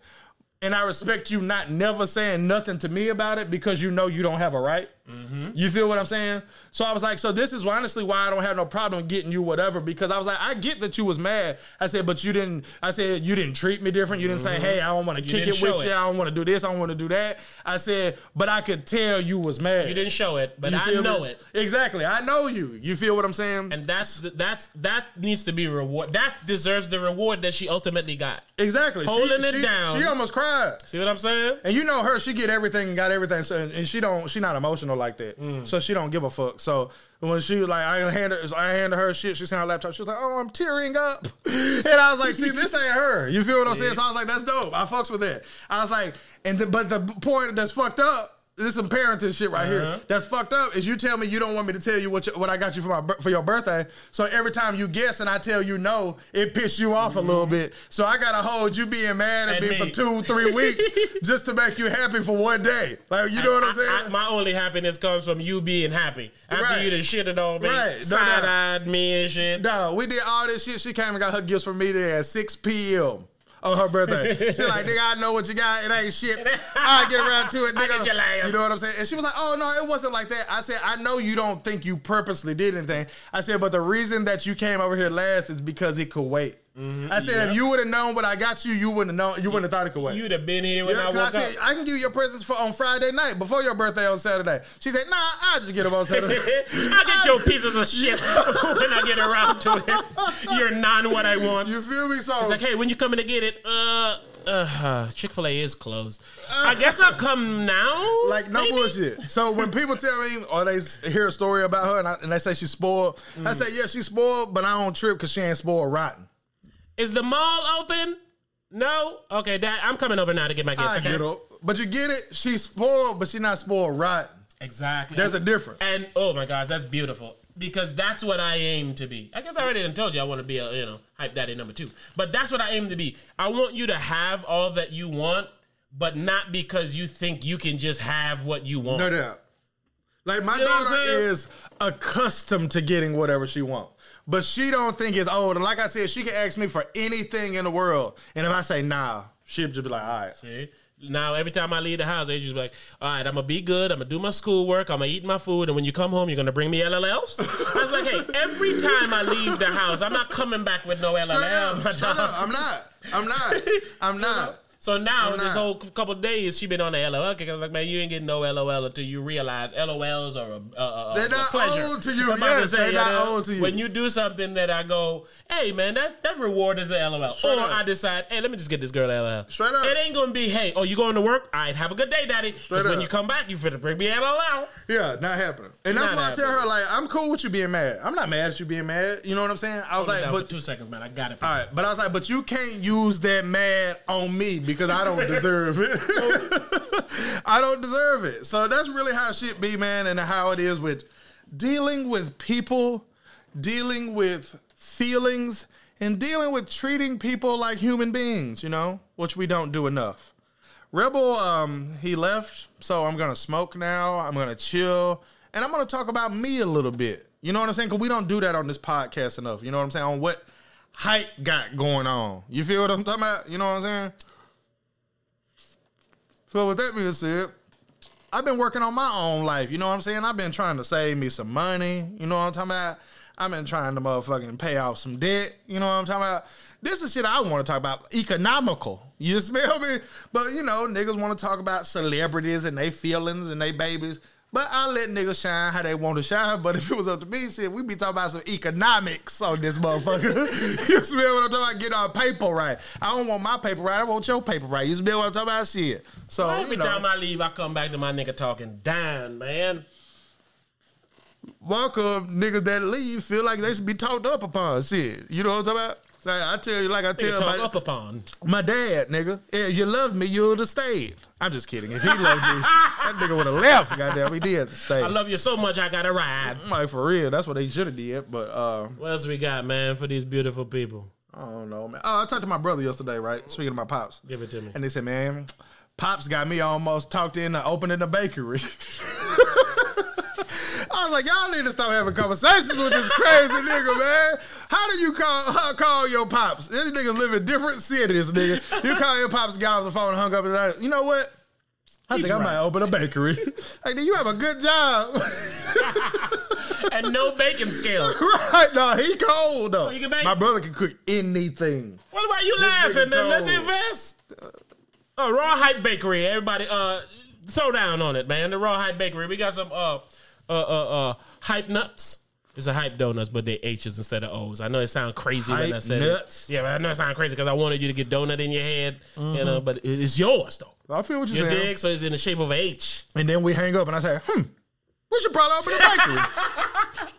And I respect you not never saying nothing to me about it because you know you don't have a right. Mm-hmm. You feel what I'm saying? So I was like, so this is honestly why I don't have no problem getting you whatever, because I was like, I get that you was mad. I said, but you didn't, I said, you didn't treat me different. You didn't mm-hmm. say, hey, I don't want to kick it with it. you. I don't want to do this. I don't want to do that. I said, but I could tell you was mad. You didn't show it, but I know me? it. Exactly. I know you. You feel what I'm saying? And that's, that's, that needs to be reward. That deserves the reward that she ultimately got. Exactly. Holding she, it she, down. She almost cried. See what I'm saying? And you know her, she get everything and got everything. So, and she don't, she not emotional like that. Mm. So she don't give a fuck. So when she like, I handed, I handed her shit. She seen her laptop. She was like, oh, I'm tearing up. And I was like, see, this ain't her. You feel what I'm yeah. saying? So I was like, that's dope. I fucks with that. I was like, and the, but the point that's fucked up, this is some parenting shit right uh-huh. here. That's fucked up. Is you tell me you don't want me to tell you what you, what I got you for my for your birthday. So every time you guess and I tell you no, it pisses you off mm-hmm. a little bit. So I gotta hold you being mad at, at me, me for two, three weeks just to make you happy for one day. Like you know I, what I'm saying? I, I, my only happiness comes from you being happy after right. you done shit it all, man. Right. Side eyed no, me and shit. No, we did all this shit. She came and got her gifts from me there at six p.m. on her birthday. She's like, nigga, I know what you got. It ain't shit. I get around to it, nigga. You know what I'm saying? And she was like, oh, no, it wasn't like that. I said, I know you don't think you purposely did anything. I said, but the reason that you came over here last is because it could wait. Mm-hmm. I said, yeah. if you would have known what I got you, you wouldn't have known. You wouldn't have thought it could wait. You'd have been here when yeah, I woke I said, up. I can give you your presents for on Friday night before your birthday on Saturday. She said, nah, I'll just get them on Saturday. I'll get your pieces of shit when I get around to it. You're not what I want. You feel me? So it's like, hey, when you coming to get it, uh, uh, Chick-fil-A is closed. Uh, I guess I'll come now. Like, no maybe? Bullshit. So when people tell me or they hear a story about her and, I, and they say she's spoiled, mm. I say, yeah, she's spoiled, but I don't trip because she ain't spoiled rotten. Is the mall open? No? Okay, Dad, I'm coming over now to get my gifts. I okay? get it. But you get it. She's spoiled, but she's not spoiled rotten. Exactly. There's a difference. And, oh, my gosh, that's beautiful. Because that's what I aim to be. I guess I already done told you I want to be a, you know, hype daddy number two. But that's what I aim to be. I want you to have all that you want, but not because you think you can just have what you want. No doubt. Like, my you know daughter is accustomed to getting whatever she wants. But she don't think it's old. And like I said, she can ask me for anything in the world. And if I say, nah, she'll just be like, all right. See? Now, every time I leave the house, Adrian's be like, all right, I'm going to be good. I'm going to do my schoolwork. I'm going to eat my food. And when you come home, you're going to bring me L L Ls? I was like, hey, every time I leave the house, I'm not coming back with no L L L. Shut up, up. I'm not. I'm not. I'm not. So now, I'm this not. whole couple of days, she been on the L O L kick. I was like, man, you ain't getting no L O L until you realize L O Ls are a, a, a, they're not a pleasure. Old to you. Yes, they're not know, old to you. When you do something that I go, hey, man, that, that reward is an L O L. Straight or up. I decide, hey, let me just get this girl L O L. Straight up. It ain't going to be, hey, oh, you going to work? All right, have a good day, daddy. Because when you come back, you finna bring me L O L. Yeah, not happening. And not that's why happening. I tell her, like, I'm cool with you being mad. I'm not mad at you being mad. You know what I'm saying? I was Hold like, but two seconds, man. I got it. All right, but I was like, but you can't use that mad on me because I don't deserve it. I don't deserve it. So that's really how shit be, man, and how it is with dealing with people, dealing with feelings, and dealing with treating people like human beings, you know, which we don't do enough. Rebel, um, he left, so I'm going to smoke now. I'm going to chill. And I'm going to talk about me a little bit. You know what I'm saying? Because we don't do that on this podcast enough. You know what I'm saying? On what hype got going on. You feel what I'm talking about? You know what I'm saying? So with that being said, I've been working on my own life. You know what I'm saying? I've been trying to save me some money. You know what I'm talking about? I've been trying to motherfucking pay off some debt. You know what I'm talking about? This is shit I want to talk about. Economical. You smell me? But, you know, niggas want to talk about celebrities and they feelings and they babies. But I let niggas shine how they want to shine. But if it was up to me, shit, we'd be talking about some economics on this motherfucker. You smell what I'm talking about? Get our paper right. I don't want my paper right. I want your paper right. You smell what I'm talking about? Shit. So, well, every you know, time I leave, I come back to my nigga talking down, man. Walk up, niggas that leave feel like they should be talked up upon. Shit. You know what I'm talking about? Like I tell you, like I tell my, up upon. my dad, nigga. If you love me, you would have stayed. I'm just kidding. If he loved me, that nigga would have left. Goddamn, he did stay. I love you so much, I got to ride. Like, for real, that's what they should have did. But uh, what else we got, man, for these beautiful people? I don't know, man. Oh, I talked to my brother yesterday, right? Speaking of my pops. Give it to me. And they said, man, Pops got me almost talked into opening a bakery. I was like, y'all need to stop having conversations with this crazy nigga, man. How do you call how, call your pops? These niggas live in different cities, nigga. You call your pops, got off the phone, hung up, and like, you know what? I He's think right. I might open a bakery. Like, do you have a good job? And no baking skills. Right, no, he cold, though. Oh, you can bake? My brother can cook anything. What about you this laughing, man? Let's invest. Oh, Raw Hype Bakery. Everybody, uh, throw down on it, man. The Raw Hype Bakery. We got some... uh. Uh, uh, uh, hype nuts. It's a hype donuts, but they H's instead of O's. I know it sounds crazy hype when I said nuts. It. Yeah, but I know it sounds crazy because I wanted you to get donut in your head, mm-hmm. you know. But it's yours though. I feel what you're, you're saying. Dig? So it's in the shape of an H. And then we hang up, and I say, "Hmm, we should probably open a bakery."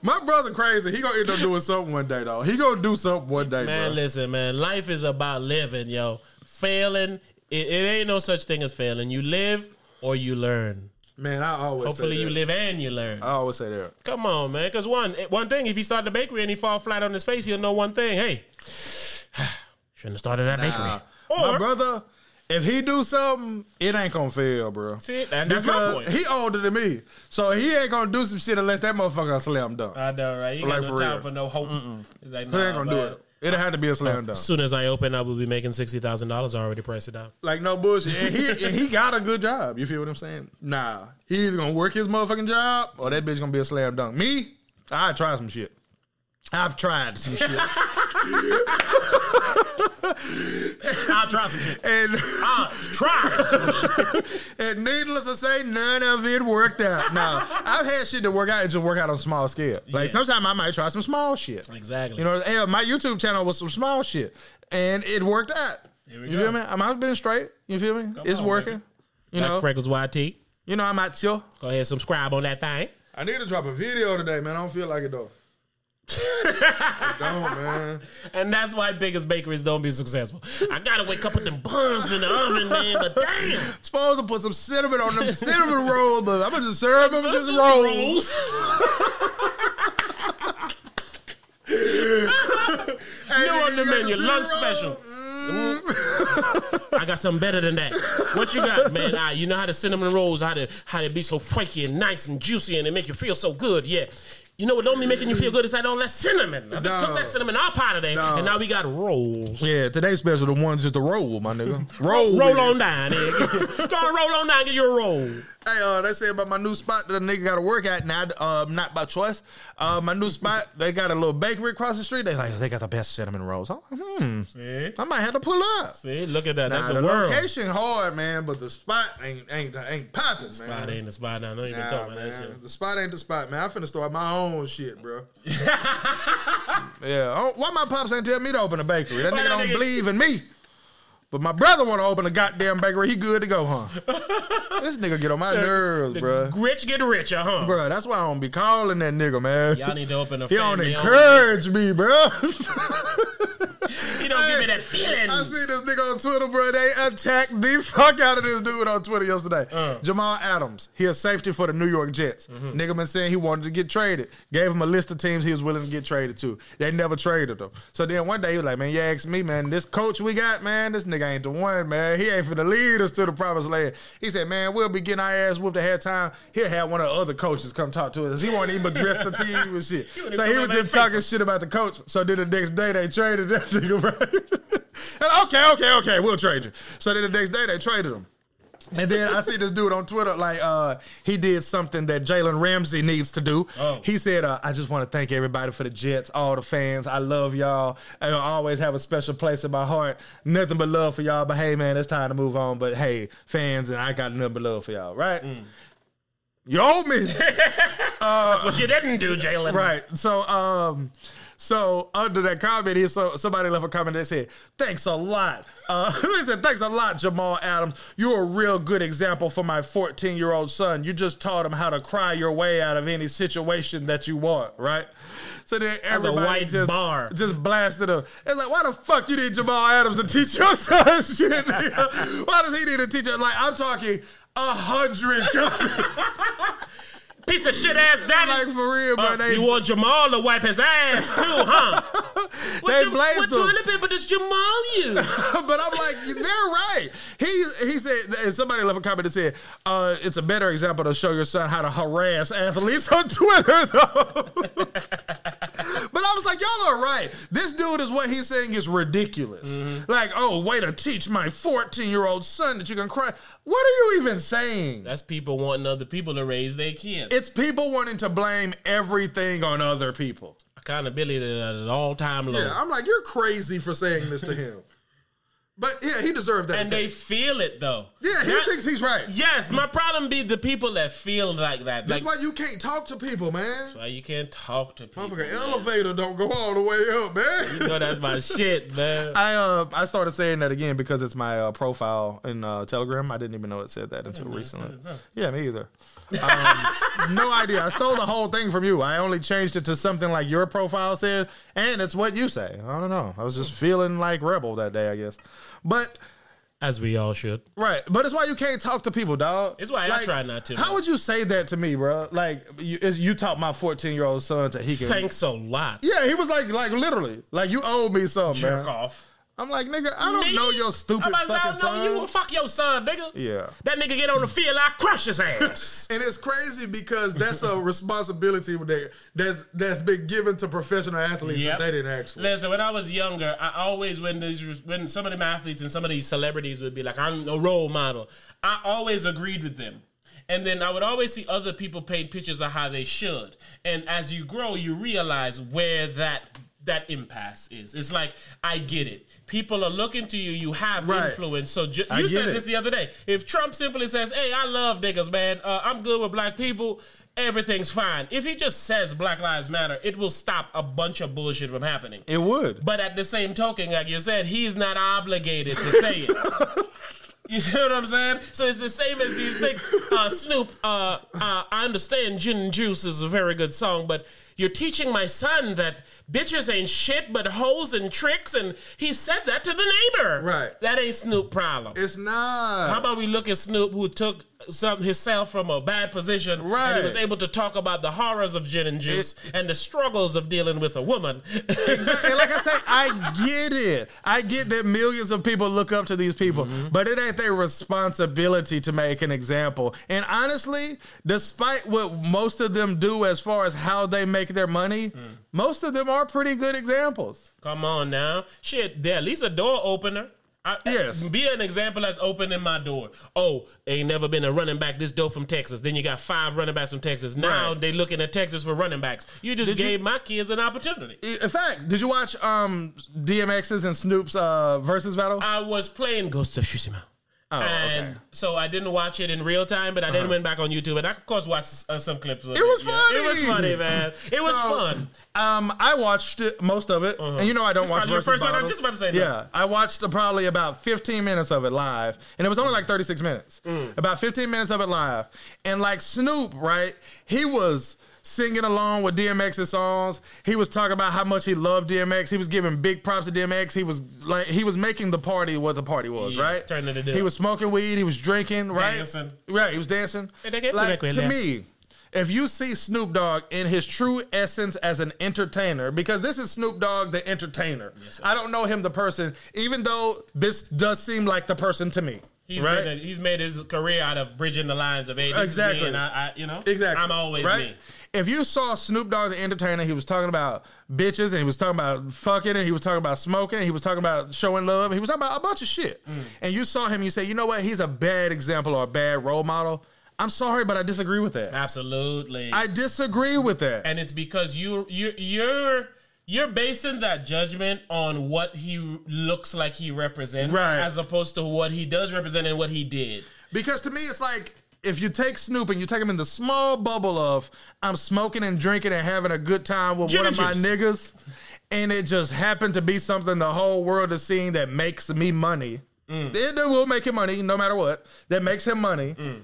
My brother crazy. He gonna end up doing something one day though. He gonna do something one day. Man, bro. Listen, man. Life is about living, yo. Failing, it, it ain't no such thing as failing. You live or you learn. Man, I always Hopefully say that. You live and you learn. I always say that. Come on, man. Because one one thing, if he start the bakery and he fall flat on his face, he'll know one thing. Hey, shouldn't have started that nah. bakery. Or, my brother, if he do something, it ain't going to fail, bro. See, and that's because my point. He older than me. So he ain't going to do some shit unless that motherfucker slam dunk. I know, right? He like, got no time real. for no hope. He's like, nah, he ain't going to do it. It'll have to be a slam dunk. As soon as I open, I will be making sixty thousand dollars. I already priced it down. Like, no bullshit. And he, and he got a good job. You feel what I'm saying? Nah. He either going to work his motherfucking job or that bitch going to be a slam dunk. Me? I try some shit. I've tried some shit. I'll try some shit. And I'll try some shit. And needless to say, none of it worked out. Now, I've had shit to work out and just work out on a small scale. Like, yes. Sometimes I might try some small shit. Exactly. You know, hell, my YouTube channel was some small shit. And it worked out. Here we you go. Feel me? I might have been straight. You feel me? Come it's on, working. Baby. You Black know, Freckles Y T. You know, I'm out chill. Go ahead, subscribe on that thing. I need to drop a video today, man. I don't feel like it, though. I don't, man. And that's why biggest bakeries don't be successful. I gotta wake up with them buns in the oven, man. But damn, supposed to put some cinnamon on them cinnamon rolls, but I'm gonna just serve them just rolls. New on the menu, lunch special. I got something better than that. What you got, man? Right, you know how the cinnamon rolls, how to how they be so flaky and nice and juicy, and they make you feel so good. Yeah. You know what don't be making you feel good is that all that cinnamon. They no. took that cinnamon out part of there, no. and now we got rolls. Yeah, today's special, the one's just a roll, my nigga. Roll. roll roll on down, nigga. Go on, roll on down, get you a roll. Hey, uh, they say about my new spot that a nigga got to work at now, uh, not by choice. Uh, my new spot, they got a little bakery across the street. They like, they got the best cinnamon rolls. I'm like, hmm, See? I might have to pull up. See, look at that. Now, That's the, the world. Location hard, man, but the spot ain't ain't ain't popping, man. The spot ain't the spot now. No, you nah, been talking about that shit. The spot ain't the spot, man. I finna start my own shit, bro. Yeah. Why my pops ain't tell me to open a bakery? That nigga don't believe in me. But my brother want to open a goddamn bakery. He good to go, huh? This nigga get on my the, nerves, the bro. Rich get richer, huh? Bro, that's why I don't be calling that nigga, man. Y'all need to open a He don't encourage own. me, bro. He don't hey, give me that feeling. I see this nigga on Twitter, bro. They attacked the fuck out of this dude on Twitter yesterday. Uh. Jamal Adams. He a safety for the New York Jets. Mm-hmm. Nigga been saying he wanted to get traded. Gave him a list of teams he was willing to get traded to. They never traded him. So then one day he was like, man, you ask me, man, this coach we got, man, this nigga ain't the one, man. He ain't finna lead us to the promised land. He said, man, we'll be getting our ass whooped at halftime. He'll have one of the other coaches come talk to us. He won't even address the team and shit. He so he was just talking faces. shit about the coach. So then the next day they traded that nigga, right? okay, okay, okay, we'll trade you. So then the next day they traded him. And then I see this dude on Twitter, like, uh, he did something that Jalen Ramsey needs to do. Oh. He said, uh, I just want to thank everybody for the Jets, all the fans. I love y'all. I always have a special place in my heart. Nothing but love for y'all. But, hey, man, it's time to move on. But, hey, fans, and I got nothing but love for y'all, right? Mm. You owe me. uh, That's what you didn't do, Jalen. Right. So, um... So, under that comment, he, so, somebody left a comment that said, thanks a lot. Uh, he said, thanks a lot, Jamal Adams. You're a real good example for my fourteen-year-old son. You just taught him how to cry your way out of any situation that you want, right? So then everybody just, bar. just blasted him. It's like, why the fuck you need Jamal Adams to teach your son shit? Why does he need to teach him? Like, I'm talking a hundred comments. Piece of shit ass daddy. Like for real, bro. Uh, they, you want Jamal to wipe his ass too, huh? What they you, blazed what toilet paper does Jamal use? But I'm like, they're right. He he said, somebody left a comment that said, uh, it's a better example to show your son how to harass athletes on Twitter, though. But I was like, y'all are right. This dude is what he's saying is ridiculous. Mm-hmm. Like, oh, way to teach my fourteen-year-old son that you can cry. What are you even saying? That's people wanting other people to raise their kids. It's people wanting to blame everything on other people. Accountability at an all-time low. Yeah, I'm like, you're crazy for saying this to him. But, yeah, he deserved that. And attention. They feel it, though. Yeah, he Not, thinks he's right. Yes, my problem be the people that feel like that. That's like, why you can't talk to people, man. That's why you can't talk to people. Motherfucker, elevator don't go all the way up, man. You know that's my shit, man. I uh, I started saying that again because it's my uh, profile in uh, Telegram. I didn't even know it said that until recently. Yeah, me either. Um, no idea. I stole the whole thing from you. I only changed it to something like your profile said, and it's what you say. I don't know. I was just feeling like Rebel that day, I guess. But as we all should, right? But it's why you can't talk to people, dog. It's why like, I try not to. How man. would you say that to me, bro? Like you, you taught my fourteen-year-old son that he can. Thanks a lot. Yeah, he was like, like literally, like you owe me something. Jerk man. off. I'm like, nigga, I don't me? know your stupid I'm like, fucking I don't know son. You fuck your son, nigga. Yeah. That nigga get on the field, I crush his ass. And it's crazy because that's a responsibility that that's, that's been given to professional athletes yep. that they didn't actually. Listen, when I was younger, I always, when these, when some of them athletes and some of these celebrities would be like, I'm a role model, I always agreed with them. And then I would always see other people paint pictures of how they should. And as you grow, you realize where that that impasse is. It's like, I get it. People are looking to you. You have right. influence. So ju- you said it. this the other day. If Trump simply says, hey, I love niggas, man. Uh, I'm good with black people. Everything's fine. If he just says Black Lives Matter, it will stop a bunch of bullshit from happening. It would. But at the same token, like you said, he's not obligated to say it. You see what I'm saying? So it's the same as these things. Uh, Snoop, uh, uh, I understand Gin and Juice is a very good song, but you're teaching my son that bitches ain't shit but hoes and tricks, and he said that to the neighbor. Right. That ain't Snoop's problem. It's not. How about we look at Snoop, who took some himself from a bad position, right, and he was able to talk about the horrors of Gin and Juice it, and the struggles of dealing with a woman. Exactly. And like I say, I get it. I get that millions of people look up to these people, mm-hmm. but it ain't their responsibility to make an example. And honestly, despite what most of them do as far as how they make their money, mm. most of them are pretty good examples. Come on now. Shit, they're at least a door opener. I, yes. Be an example that's opening my door. Oh, ain't never been a running back this dope from Texas. Then you got five running backs from Texas. Now right. they looking at Texas for running backs. You just did gave you, my kids an opportunity. In fact, did you watch um, D M X's and Snoop's uh, versus battle? I was playing Ghost of Tsushima. Oh, and okay. so I didn't watch it in real time, but I then uh-huh. went back on YouTube, and I, of course, watched uh, some clips of it. It was yeah. funny. It was funny, man. It so, was fun. Um, I watched it, most of it, uh-huh. and you know I don't it's watch versus first battles. I was just about to say yeah, that. I watched uh, probably about fifteen minutes of it live, and it was only like thirty-six minutes. Mm. About fifteen minutes of it live. And like Snoop, right, he was singing along with D M X's songs. He was talking about how much he loved D M X. He was giving big props to D M X. He was like, he was making the party what the party was, yeah, right? Turning it up. He was smoking weed. He was drinking, right? Dancing. Right, he was dancing. Like, to me, if you see Snoop Dogg in his true essence as an entertainer, because this is Snoop Dogg the entertainer. Yes, I don't know him the person, even though this does seem like the person to me. He's, right? made a, he's made his career out of bridging the lines of, hey, this exactly. is me, and I, I, you know, exactly. I'm always right? me. If you saw Snoop Dogg the entertainer, he was talking about bitches, and he was talking about fucking, and he was talking about smoking, and he was talking about showing love, and he was talking about a bunch of shit. Mm. And you saw him, and you say, you know what? He's a bad example or a bad role model. I'm sorry, but I disagree with that. Absolutely. I disagree with that. And it's because you, you, you're... You're basing that judgment on what he looks like he represents, right, as opposed to what he does represent and what he did. Because to me, it's like, if you take Snoop and you take him in the small bubble of, I'm smoking and drinking and having a good time with Gin one of juice. my niggas, and it just happened to be something the whole world is seeing that makes me money. Mm. It will make him money, no matter what. That makes him money. Mm.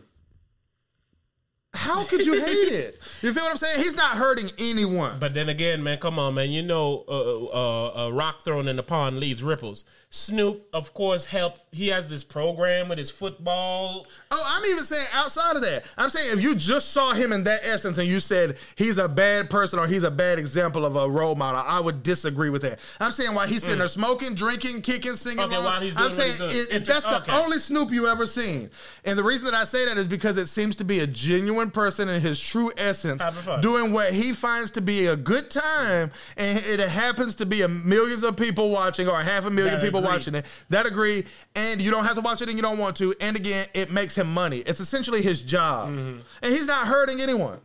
How could you hate it? You feel what I'm saying? He's not hurting anyone. But then again, man, come on, man. You know, uh, uh, a rock thrown in the pond leaves ripples. Snoop, of course, helped. He has this program with his football. Oh, I'm even saying outside of that. I'm saying if you just saw him in that essence and you said he's a bad person or he's a bad example of a role model, I would disagree with that. I'm saying while he's sitting mm. there smoking, drinking, kicking, singing. Okay, while he's doing I'm saying what he's doing. If that's okay. the only Snoop you ever seen. And the reason that I say that is because it seems to be a genuine person in his true essence doing what he finds to be a good time, and it happens to be a millions of people watching or half a million that people agree. watching it that agree, and you don't have to watch it and you don't want to, and again, it makes him money. It's essentially his job, mm-hmm. and he's not hurting anyone.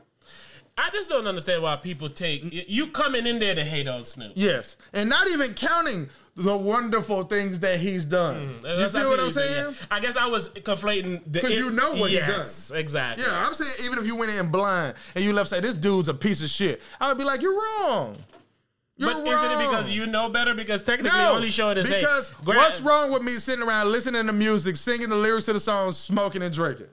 I just don't understand why people take you coming in there to hate on Snoop. Yes, and not even counting the wonderful things that he's done. Mm, you feel what I'm saying? Yeah. I guess I was conflating. Because you know what yes, he's done. Yes, exactly. Yeah, I'm saying even if you went in blind and you left say, this dude's a piece of shit, I would be like, you're wrong. You're but wrong. Isn't it because you know better? Because technically no, only showing is because hey, gra- what's wrong with me sitting around listening to music, singing the lyrics to the songs, smoking and drinking?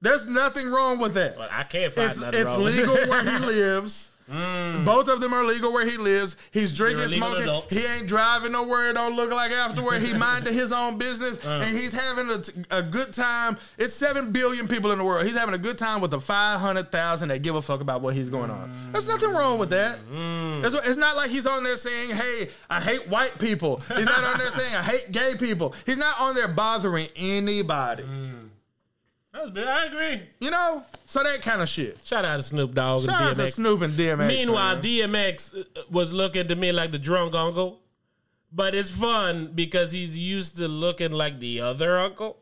There's nothing wrong with that. Well, I can't find it's, nothing it's wrong with it. It's legal where he lives. Mm. Both of them are legal where he lives. He's drinking, smoking. Adults. He ain't driving nowhere. It don't look like afterward. He minded his own business, uh. and he's having a, a good time. It's seven billion people in the world. He's having a good time with the five hundred thousand that give a fuck about what he's going on. Mm. There's nothing wrong with that. Mm. It's, it's not like he's on there saying, "Hey, I hate white people." He's not on there saying, "I hate gay people." He's not on there bothering anybody. Mm. That's big. I agree. You know, so that kind of shit. Shout out to Snoop Dogg Shout and D M X. Shout out to Snoop and D M X. Meanwhile, man. D M X was looking to me like the drunk uncle, but it's fun because he's used to looking like the other uncle.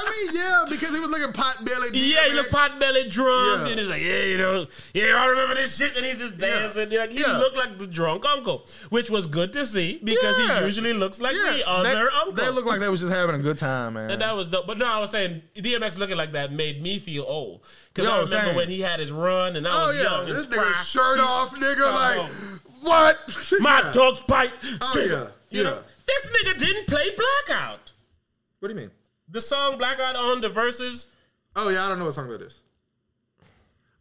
I mean, yeah, because he was looking pot-bellied. Yeah, he looked pot-bellied drunk, yeah. and he's like, yeah, you know, yeah, I remember this shit, and he's just dancing. Yeah. Like, he yeah. looked like the drunk uncle, which was good to see, because yeah. he usually looks like yeah. the other that, uncle. They looked like they was just having a good time, man. And that was dope. But no, I was saying, D M X looking like that made me feel old, because I remember same. when he had his run, and I oh, was yeah. young this and spry. Nigga shirt off, nigga, oh. like, what? My yeah. dog's bite. Oh, yeah, you yeah. know? This nigga didn't play Blackout. What do you mean? The song Blackout on the Verses. Oh, yeah, I don't know what song that is.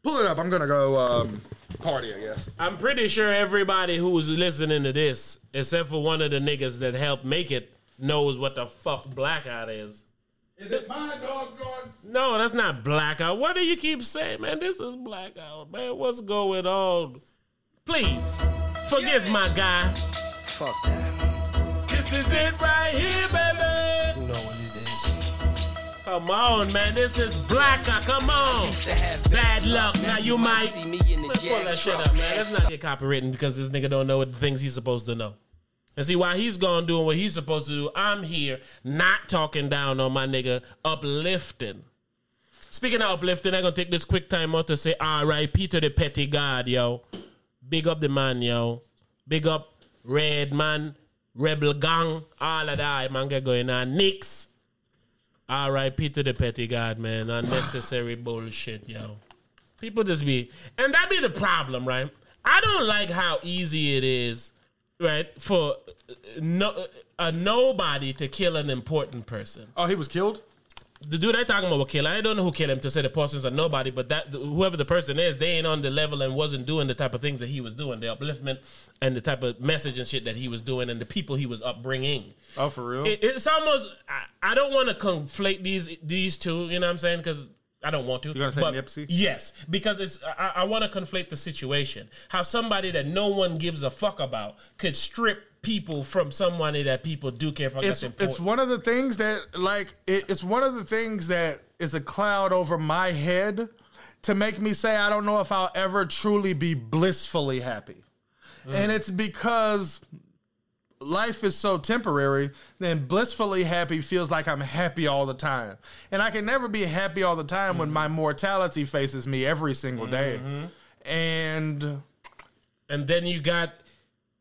Pull it up. I'm going to go um, party, I guess. I'm pretty sure everybody who was listening to this, except for one of the niggas that helped make it, knows what the fuck Blackout is. Is it my dog's gone? No, that's not Blackout. What do you keep saying, man? This is Blackout, man. What's going on? Please, forgive my guy. Fuck that. This is it right here, baby. You know what it is. Come on, man. This is Blackout. Come on. Bad luck. Now you might. Let's pull that shit up, man. Let's not get copywritten because this nigga don't know what things he's supposed to know. And see, while he's gone doing what he's supposed to do, I'm here not talking down on my nigga, uplifting. Speaking of uplifting, I'm going to take this quick time out to say R I P to the petty god, yo. Big up the man, yo. Big up Red Man, Rebel Gang, all of that, man, get going on. Nicks. R I P to the petty god, man. Unnecessary bullshit, yo. People just be... And that be the problem, right? I don't like how easy it is, right, for no, a nobody to kill an important person. Oh, he was killed? The dude I talking about was killed. I don't know who killed him to say the person's a nobody, but that whoever the person is, they ain't on the level and wasn't doing the type of things that he was doing, the upliftment and the type of message and shit that he was doing and the people he was upbringing. Oh, for real? It, it's almost, I, I don't want to conflate these these two, you know what I'm saying, because... I don't want to. You're going to say Nipsey? Yes, because it's. I, I want to conflate the situation. How somebody that no one gives a fuck about could strip people from somebody that people do care for. It's, it's one of the things that, like, it, it's one of the things that is a cloud over my head to make me say, I don't know if I'll ever truly be blissfully happy. Mm. And it's because life is so temporary, then blissfully happy feels like I'm happy all the time. And I can never be happy all the time mm-hmm. when my mortality faces me every single day. Mm-hmm. And and then you got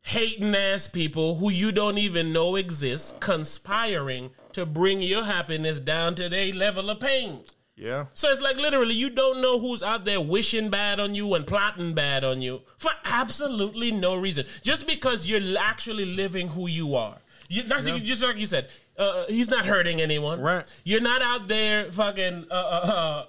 hating ass people who you don't even know exist conspiring to bring your happiness down to their level of pain. Yeah. So it's like literally you don't know who's out there wishing bad on you and plotting bad on you for absolutely no reason. Just because you're actually living who you are. You, that's yeah. Just like you said, uh, he's not hurting anyone. Right. You're not out there fucking, uh, uh, uh,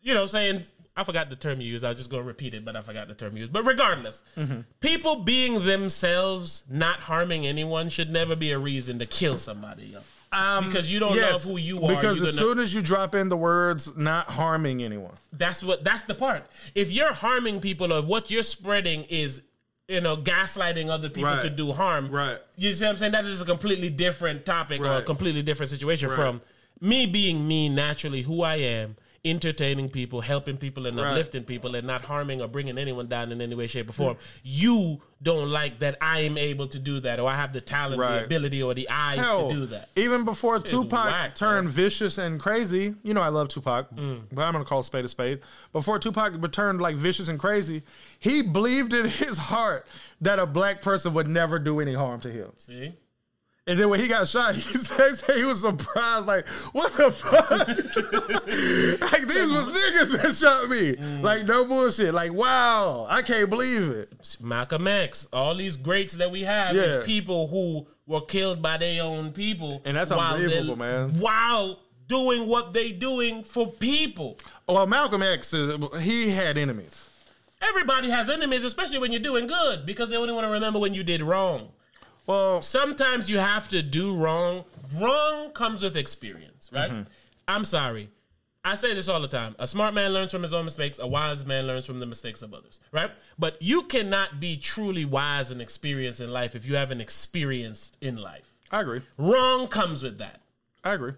you know, saying, I forgot the term you used. I was just going to repeat it, but I forgot the term you used. But regardless, mm-hmm. people being themselves, not harming anyone should never be a reason to kill somebody, yo. Um, because you don't yes, know who you are. Because as soon know. as you drop in the words, not harming anyone. That's what. That's the part. If you're harming people or what you're spreading is, you know, gaslighting other people right. to do harm. Right. You see what I'm saying? That is a completely different topic right. or a completely different situation right. from me being me naturally, who I am, entertaining people, helping people and right. uplifting people and not harming or bringing anyone down in any way, shape or form. Mm. You don't like that I am able to do that or I have the talent, right. the ability, or the eyes Hell, to do that. Even before two pac whack, turned man. vicious and crazy, you know I love two pac, mm. but I'm going to call spade a spade. Before two pac turned like vicious and crazy, he believed in his heart that a black person would never do any harm to him. See? And then when he got shot, he said he was surprised, like, what the fuck? Like, these was niggas that shot me. Mm. Like, no bullshit. Like, wow, I can't believe it. Malcolm X, all these greats that we have yeah. is people who were killed by their own people. And that's unbelievable, man. While doing what they doing for people. Well, Malcolm X, he had enemies. Everybody has enemies, especially when you're doing good, because they only want to remember when you did wrong. Well, sometimes you have to do wrong. Wrong comes with experience, right? Mm-hmm. I'm sorry. I say this all the time. A smart man learns from his own mistakes. A wise man learns from the mistakes of others, right? But you cannot be truly wise and experienced in life if you haven't experienced in life. I agree. Wrong comes with that. I agree.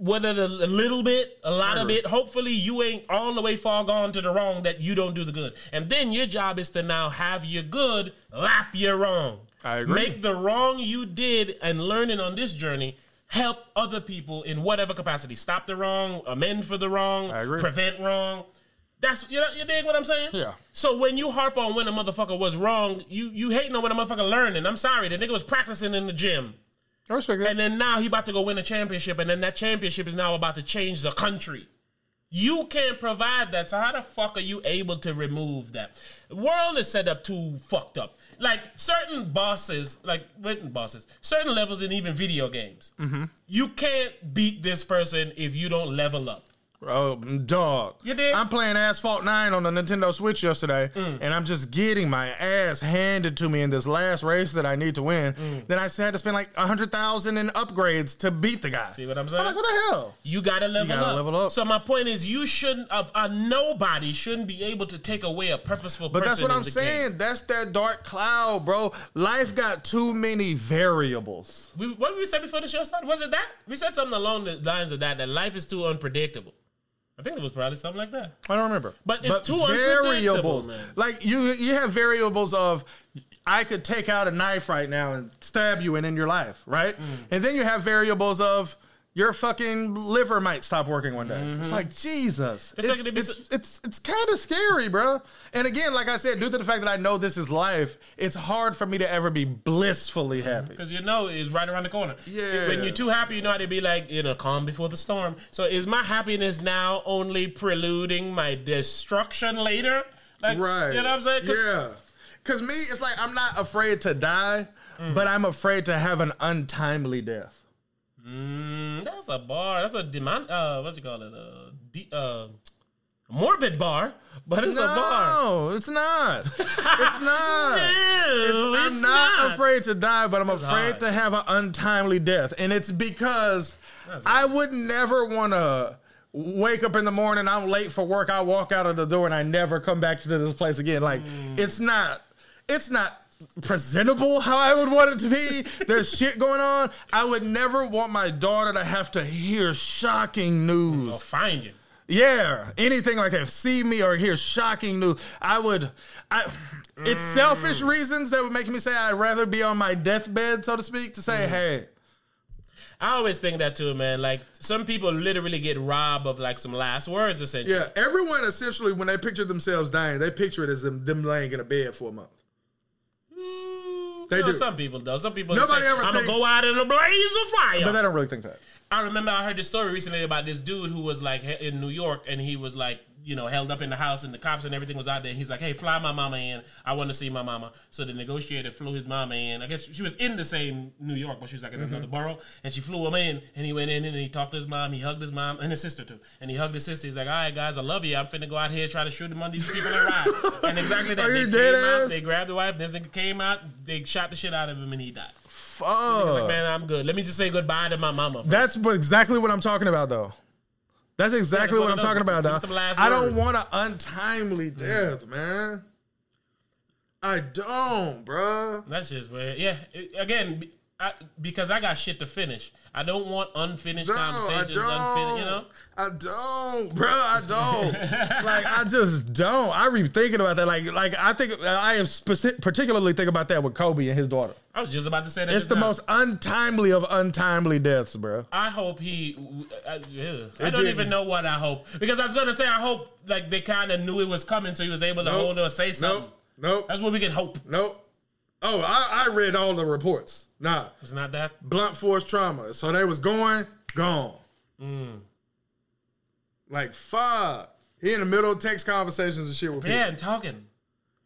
Whether the, a little bit, a lot of it, hopefully you ain't all the way far gone to the wrong that you don't do the good. And then your job is to now have your good, lap your wrong. I agree. Make the wrong you did and learning on this journey help other people in whatever capacity. Stop the wrong, amend for the wrong, I agree. Prevent wrong. That's you know, you dig what I'm saying? Yeah. So when you harp on when a motherfucker was wrong, you you hating on when a motherfucker learning. I'm sorry, the nigga was practicing in the gym. I respect that. And then now he about to go win a championship, and then that championship is now about to change the country. You can't provide that, so how the fuck are you able to remove that? The world is set up too fucked up. like certain bosses, like written bosses, certain levels in even video games. Mm-hmm. You can't beat this person if you don't level up. Oh, dog. You did? I'm playing Asphalt nine on the Nintendo Switch yesterday, mm. and I'm just getting my ass handed to me in this last race that I need to win. Mm. Then I had to spend like one hundred thousand dollars in upgrades to beat the guy. See what I'm saying? I'm like, what the hell? You gotta level you gotta up. level up. So my point is, you shouldn't, uh, uh, nobody shouldn't be able to take away a purposeful but person. But that's what I'm saying. Game. That's that dark cloud, bro. Life got too many variables. We, what did we say before the show started? Was it that? We said something along the lines of that, that life is too unpredictable. I think it was probably something like that. I don't remember. But it's but too variables. Man. Like you, you have variables of I could take out a knife right now and stab you and end your life, right? Mm. And then you have variables of your fucking liver might stop working one day. Mm-hmm. It's like Jesus. It's it's, like, it's, it's, it's, it's kind of scary, bro. And again, like I said, due to the fact that I know this is life, it's hard for me to ever be blissfully happy. Because you know it's right around the corner. Yeah. When you're too happy, you know how to be like, you know, calm before the storm. So is my happiness now only preluding my destruction later? Like, right. You know what I'm saying? Cause, yeah. Because me, it's like I'm not afraid to die, mm. but I'm afraid to have an untimely death. Mm, that's a bar. That's a demand. Uh, what's you call it? Uh, de- uh, morbid bar, but it's no, a bar. No, it's not. It's not. no, it's, it's I'm not, not afraid to die, but I'm that's afraid hard. to have an untimely death, and it's because I would never want to wake up in the morning. I'm late for work. I walk out of the door, and I never come back to this place again. Like mm. it's not. It's not. presentable how I would want it to be. There's shit going on. I would never want my daughter to have to hear shocking news. Or find you. Yeah. Anything like that. See me or hear shocking news. I would... I. Mm. It's selfish reasons that would make me say I'd rather be on my deathbed, so to speak, to say, mm. hey... I always think that too, man. Like, some people literally get robbed of, like, some last words, essentially. Yeah, everyone, essentially, when they picture themselves dying, they picture it as them, them laying in a bed for a month. They you know, do. Some people, though. Some people Nobody say, ever I'm going to go out in a blaze of fire. But they don't really think that. I remember I heard this story recently about this dude who was, like, in New York, and he was, like, you know, held up in the house, and the cops and everything was out there. He's like, hey, fly my mama in. I want to see my mama. So the negotiator flew his mama in. I guess she was in the same New York, but she was, like, in mm-hmm. another borough. And she flew him in, and he went in, and he talked to his mom. He hugged his mom and his sister, too. And he hugged his sister. He's like, all right, guys, I love you. I'm finna go out here, try to shoot him on these people and ride. And exactly that. Are you they dead came ass? out, they grabbed the wife. This nigga came out. They shot the shit out of him, and he died. Fuck. He was like, man, I'm good. Let me just say goodbye to my mama. First. That's exactly what I'm talking about, though. That's exactly yeah, that's what, what I'm talking about, dog. I don't want an untimely death, mm. man. I don't, bro. That's just weird. Yeah, it, again, be, I, because I got shit to finish. I don't want unfinished no, conversations. I don't. Unfin- you know? I don't, bro. I don't. Like, I just don't. I be thinking about that. Like, like I think I am specific, particularly think about that with Kobe and his daughter. I was just about to say that. It's the now. most untimely of untimely deaths, bro. I hope he... I, I don't didn't. even know what I hope. Because I was going to say, I hope like they kind of knew it was coming, so he was able to nope. hold or say something. Nope. Nope. That's what we can hope. Nope. Oh, I, I read all the reports. Nah. It's not that? Blunt force trauma. So they was going, gone. Mm. Like, fuck. He in the middle of text conversations and shit with yeah, people. Yeah, and talking.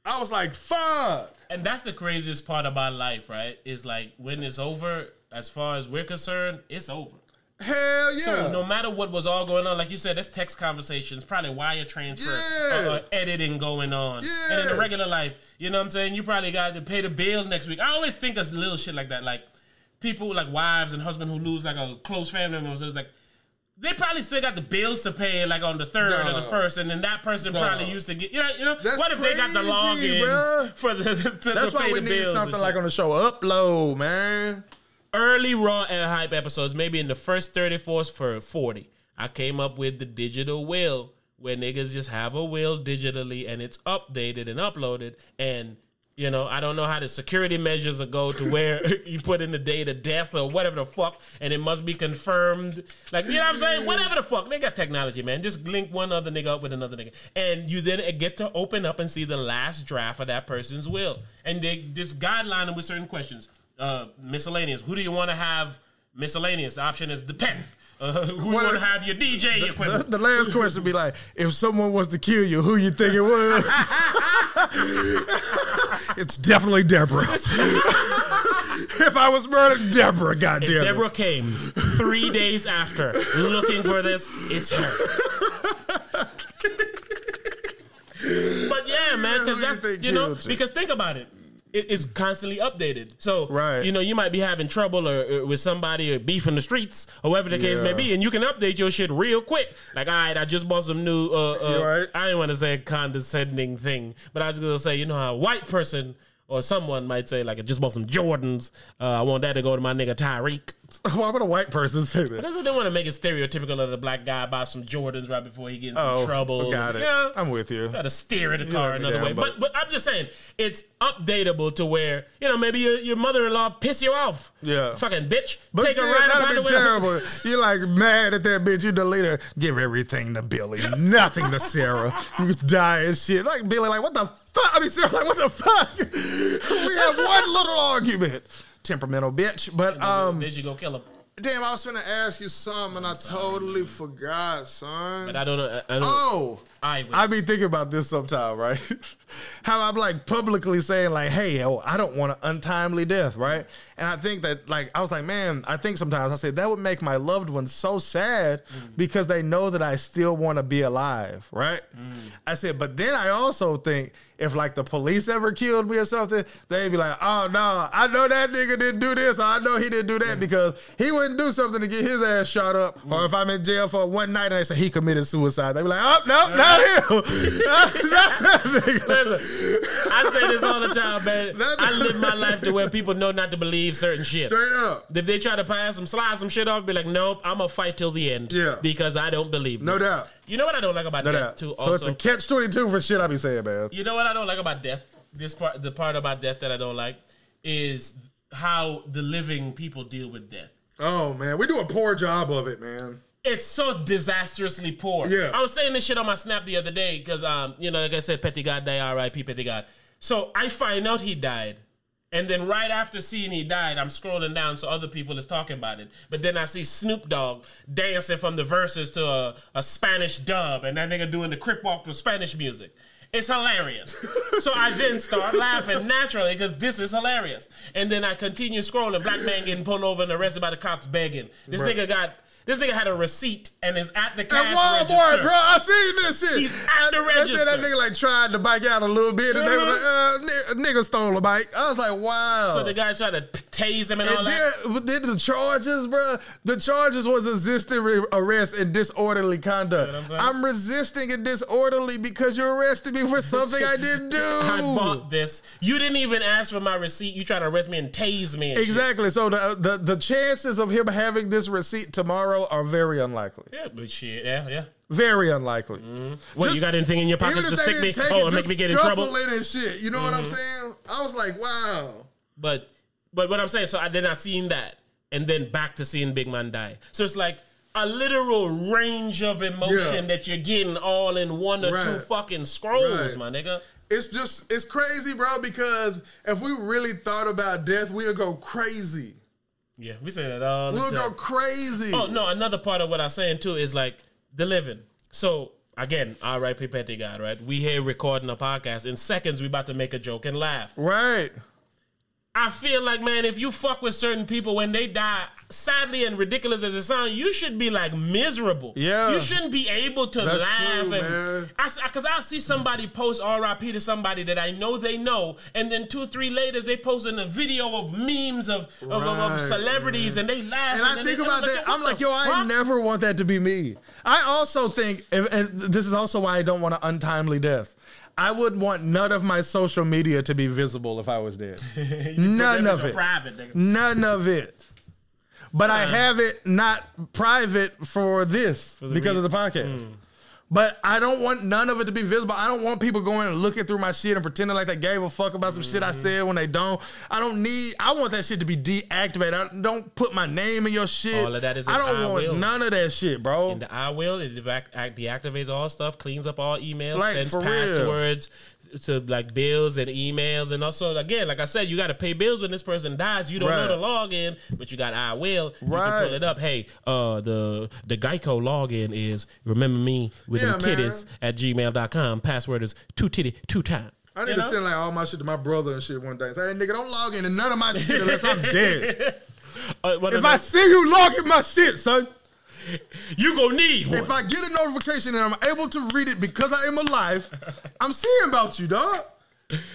I was like, fuck. And that's the craziest part about life, right? Is like when it's over, as far as we're concerned, it's over. Hell yeah. So no matter what was all going on, like you said, that's text conversations, probably wire transfer, yeah. or, or editing going on. Yes. And in the regular life, you know what I'm saying? You probably got to pay the bill next week. I always think of little shit like that. Like people like wives and husbands who lose like a close family member. So it's like, they probably still got the bills to pay, like on the third no. or the first, and then that person no. probably used to get, you know, you know. That's what if crazy, they got the logins bro. for the to, That's to why pay we the need something like on the show upload, man. Early Raw and Hype episodes, maybe in the first thirty, forty, I came up with the digital will, where niggas just have a will digitally, and it's updated and uploaded, and. You know, I don't know how the security measures will go to where you put in the date of death or whatever the fuck, and it must be confirmed. Like, you know what I'm saying? Whatever the fuck. They got technology, man. Just link one other nigga up with another nigga. And you then get to open up and see the last draft of that person's will. And they this guideline them with certain questions. Uh, miscellaneous. Who do you want to have miscellaneous? The option is depend. Uh, who what would if, have your D J the, equipment? The, the last question would be like, if someone was to kill you, who you think it was? It's definitely Deborah. If I was murdered, Deborah, goddamn. If Deborah came three days after looking for this, it's her. But yeah, man, because that's, you know, because think about it. It is constantly updated. So, right. you know, you might be having trouble or, or with somebody or beef in the streets or whatever the yeah. case may be. And you can update your shit real quick. Like, all right, I just bought some new, uh, uh, right. I didn't want to say a condescending thing, but I was going to say, you know how a white person or someone might say, like, I just bought some Jordans. Uh, I want that to go to my nigga Tyreek. Why would a white person say that? But that's what they want to make it stereotypical of the black guy buy some Jordans right before he gets oh, in trouble. Got it. You know, I'm with you. Got to steer at the car another down, way. But, but I'm just saying, it's updatable to where, you know, maybe your, your mother-in-law piss you off. Yeah. Fucking bitch. But take a ride. That'd be terrible. You're like mad at that bitch. You delete her. Give everything to Billy. Nothing to Sarah. You die and shit. Like Billy, like, what the fuck? I mean, Sarah, like, what the fuck? We had one little argument. Temperamental bitch, but um, did you go kill him? Damn, I was finna ask you something, and I totally forgot, son. But I don't know. I don't, oh, I I be thinking about this sometime, right? How I'm like publicly saying like, "Hey, oh, I don't want an untimely death," right? And I think that like I was like, man, I think sometimes I said that would make my loved ones so sad mm. because they know that I still want to be alive, right? Mm. I said, but then I also think if like the police ever killed me or something, they'd be like, "Oh no, I know that nigga didn't do this, or I know he didn't do that mm. because he wouldn't do something to get his ass shot up." Mm. Or if I'm in jail for one night and they say he committed suicide, they'd be like, "Oh no, not him, not, not that nigga." Listen, I say this all the time, man. I live my life to where people know not to believe certain shit. Straight up. If they try to pass some, slide some shit off, be like, nope, I'm going to fight till the end. Yeah. Because I don't believe this. No doubt. You know what I don't like about no death, doubt. too, also? So it's a catch twenty-two for shit I be saying, man. You know what I don't like about death? This part, the part about death that I don't like is how the living people deal with death. Oh, man. We do a poor job of it, man. It's so disastrously poor. Yeah. I was saying this shit on my Snap the other day because, um, you know, like I said, Petit God died, R I P Petit God. So I find out he died. And then right after seeing he died, I'm scrolling down so other people is talking about it. But then I see Snoop Dogg dancing from the verses to a, a Spanish dub and that nigga doing the Crip Walk to Spanish music. It's hilarious. So I then start laughing naturally because this is hilarious. And then I continue scrolling. Black man getting pulled over and arrested by the cops begging. This right. nigga got... This nigga had a receipt and is at the cash at Walmart, register. Bro. I seen this shit. He's at the register. I said that nigga like tried to bike out a little bit, and mm-hmm. they were like, uh, "Nigga stole a bike." I was like, "Wow." So the guy tried to tase him and, and all there, that. Then the charges, bro. The charges was resisting re- arrest and disorderly conduct. You know I'm, I'm resisting and disorderly because you arrested me for something I didn't do. I bought this. You didn't even ask for my receipt. You tried to arrest me and tase me. And exactly. Shit. So the, the the chances of him having this receipt tomorrow are very unlikely. Yeah, but shit, yeah, yeah. Very unlikely. Mm. What, just, you got anything in your pockets to stick me? Oh, and make me get in trouble? And shit. You know mm-hmm. what I'm saying? I was like, wow. But but what I'm saying, so I did not seen that. And then back to seeing Big Man die. So it's like a literal range of emotion yeah. that you're getting all in one or right. two fucking scrolls, right. my nigga. It's just, it's crazy, bro, because if we really thought about death, we'll go crazy. Yeah, we say that all the time. We'll go crazy. Oh, no, another part of what I'm saying, too, is, like, the living. So, again, R I P Petty God, right? We here recording a podcast. In seconds, we about to make a joke and laugh. Right. I feel like, man, if you fuck with certain people when they die, sadly and ridiculous as it sounds, you should be, like, miserable. Yeah. You shouldn't be able to That's laugh. True, and because I, I, I'll see somebody post R I P to somebody that I know they know, and then two, three later, they posting a video of memes of, of, right, of, of celebrities, man. And they laugh. And, and I think they, about I'm that. Like, I'm like, yo, fuck? I never want that to be me. I also think, if, and this is also why I don't want an untimely death. I would want none of my social media to be visible if I was dead. None of it. Private, none of it. But um, I have it not private for this for because reason. Of the podcast. Mm. But I don't want none of it to be visible. I don't want people going and looking through my shit and pretending like they gave a fuck about some mm. shit I said when they don't. I don't need, I want that shit to be deactivated. I don't put my name in your shit. All of that is in I don't I want will. None of that shit, bro. In the I will, it deactivates all stuff, cleans up all emails, like, sends passwords. Real. To like bills and emails, and also again, like I said, you got to pay bills when this person dies. You don't right. know the login, but you got I will. Right. You can pull it up. Hey, uh, the the Geico login is remember me with yeah, them titties man. at gmail dot com. Password is two titty two time. I need you to know? send like all my shit to my brother and shit one day. Say, hey, nigga, don't log in to none of my shit unless I'm dead. Uh, if I see you logging my shit, son, you gonna need one. If I get a notification and I'm able to read it because I am alive, I'm seeing about you, dog.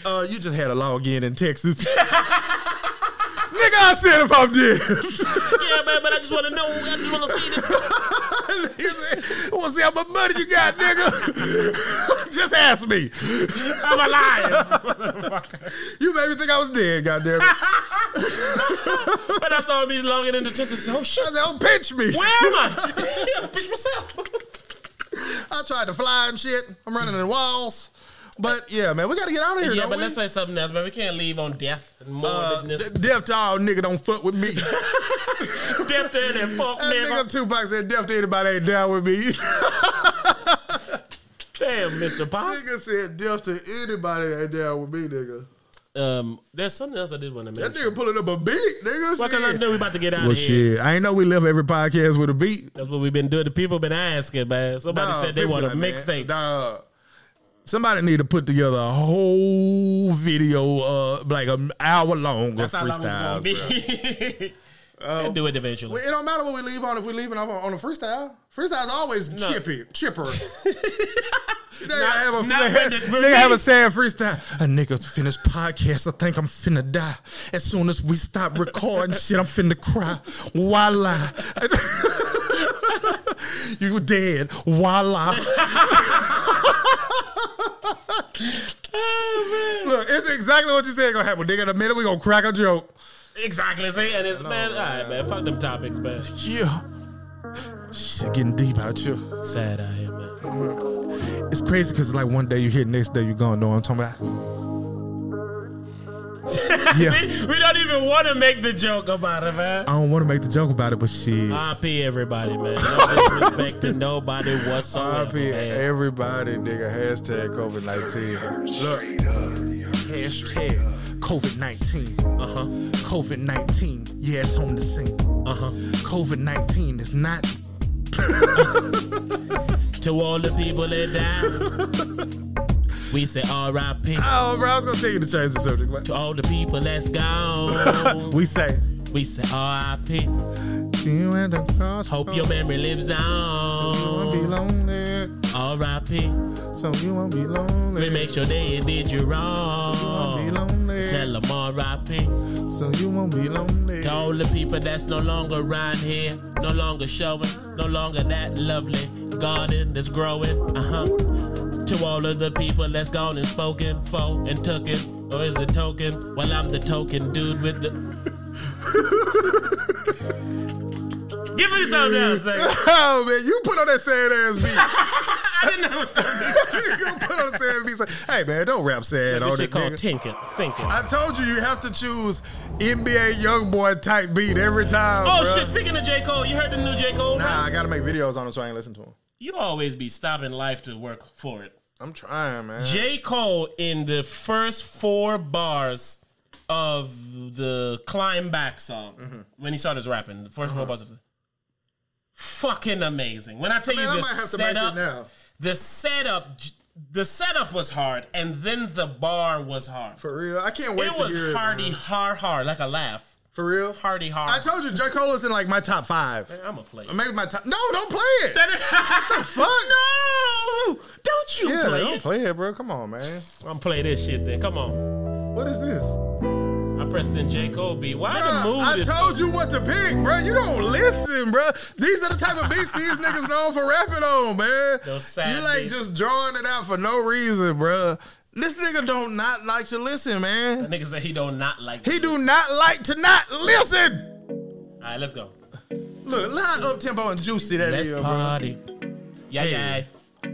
Uh, you just had a log in in Texas. Nigga, I said if I'm dead. Yeah, man, but I just want to know. I just want to see this. I want to see how much money you got, nigga. Just ask me. I'm a liar. You made me think I was dead, goddamn it. But I saw me logging into Texas. Oh, shit. I said, oh, pinch me. Where am I? Yeah, pinch myself. I tried to fly and shit. I'm running in walls. But, yeah, man, we got to get out of here, Yeah, but we? let's say something else, man. We can't leave on death and morbidness. Uh, d- death to all nigga don't fuck with me. Death to any fuck that never. That nigga two pac said death to anybody ain't down with me. Damn, Mister Pop. Nigga said death to anybody that ain't down with me, nigga. Um, there's something else I did want to mention. That nigga pulling up a beat, nigga. Well, because I knew we about to get out well, of here. Shit. I ain't know we left every podcast with a beat. That's what we've been doing. The people been asking, man. Somebody nah, said they want like, a mixtape. Nah. Somebody need to put together a whole video, uh, like an hour long of freestyles. Be. um, They'll do it eventually. Well, it don't matter what we leave on if we leaving on, on a freestyle. Freestyle's always no. chippy, chipper. They have a, they have a sad freestyle. A nigga finished podcast. I think I'm finna die. As soon as we stop recording shit, I'm finna cry. Voila. You dead. Voila. Oh, look, it's exactly what you said gonna happen. Nigga, in a minute, we gonna crack a joke. Exactly. See, and it's, no, man, man, all right, man. Fuck them topics, man. Yeah. Shit getting deep out here. Sad out here, man. It's crazy because it's like one day you here, next day you gone. Know what I'm talking about? Yeah. See, we don't even want to make the joke about it, man. I don't want to make the joke about it, but shit. R I P everybody, man. No disrespect to nobody whatsoever. R I P everybody, nigga. Hashtag COVID nineteen. Look. Hashtag COVID nineteen. Uh huh. COVID nineteen. Yeah, it's on the scene. Uh huh. COVID nineteen is not. To all the people that died, we say R I P. Oh, bro, I was gonna tell you to change the subject. What? To all the people that's gone, we say, we say R I P. Hope your memory lives on. So you won't be lonely. R I P. So you won't be lonely. We make sure they did you wrong. So you won't be lonely. Tell them R I P. So you won't be lonely. To all the people that's no longer around here, no longer showing, no longer that lovely garden that's growing. Uh huh. To all of the people that's gone and spoken for and took it, or is it token? Well, I'm the token dude with the. Give me something else, nigga. Oh, man, you put on that sad-ass beat. I didn't know it was going to be. You put on sad beat. Hey, man, don't rap sad on it, called Tinkin. Thinking. I told you, you have to choose N B A Youngboy type beat every time, Oh, bro. Shit, speaking of J. Cole, you heard the new J. Cole? Nah, right? I got to make videos on him so I ain't listen to him. You always be stopping life to work for it. I'm trying, man. J. Cole, in the first four bars of the Climb Back song, mm-hmm. when he started rapping, the first mm-hmm. four bars of the... Fucking amazing. When I tell I mean, you the setup, the setup, the setup was hard, and then the bar was hard. For real, I can't wait it to hear it. It was hardy, hard, hard, like a laugh. For real, hardy, hard. I told you, J. Cole is in like my top five. Man, I'm gonna play it. Or maybe my top. No, don't play it. What the fuck? No, don't you yeah, play don't it? Don't play it, bro. Come on, man. I'm play this shit then. Come on. What is this? I pressed in J. Cole beat. Why bruh, the move I is told so- you what to pick, bro. You don't listen, bro. These are the type of beats these niggas known for rapping on, man. You like beats. Just drawing it out for no reason, bro. This nigga don't not like to listen, man. That nigga said he don't not like to He listen. do not like to not listen. All right, let's go. Look, line up tempo and juicy that let's is, party. Bro. Yeah, yeah.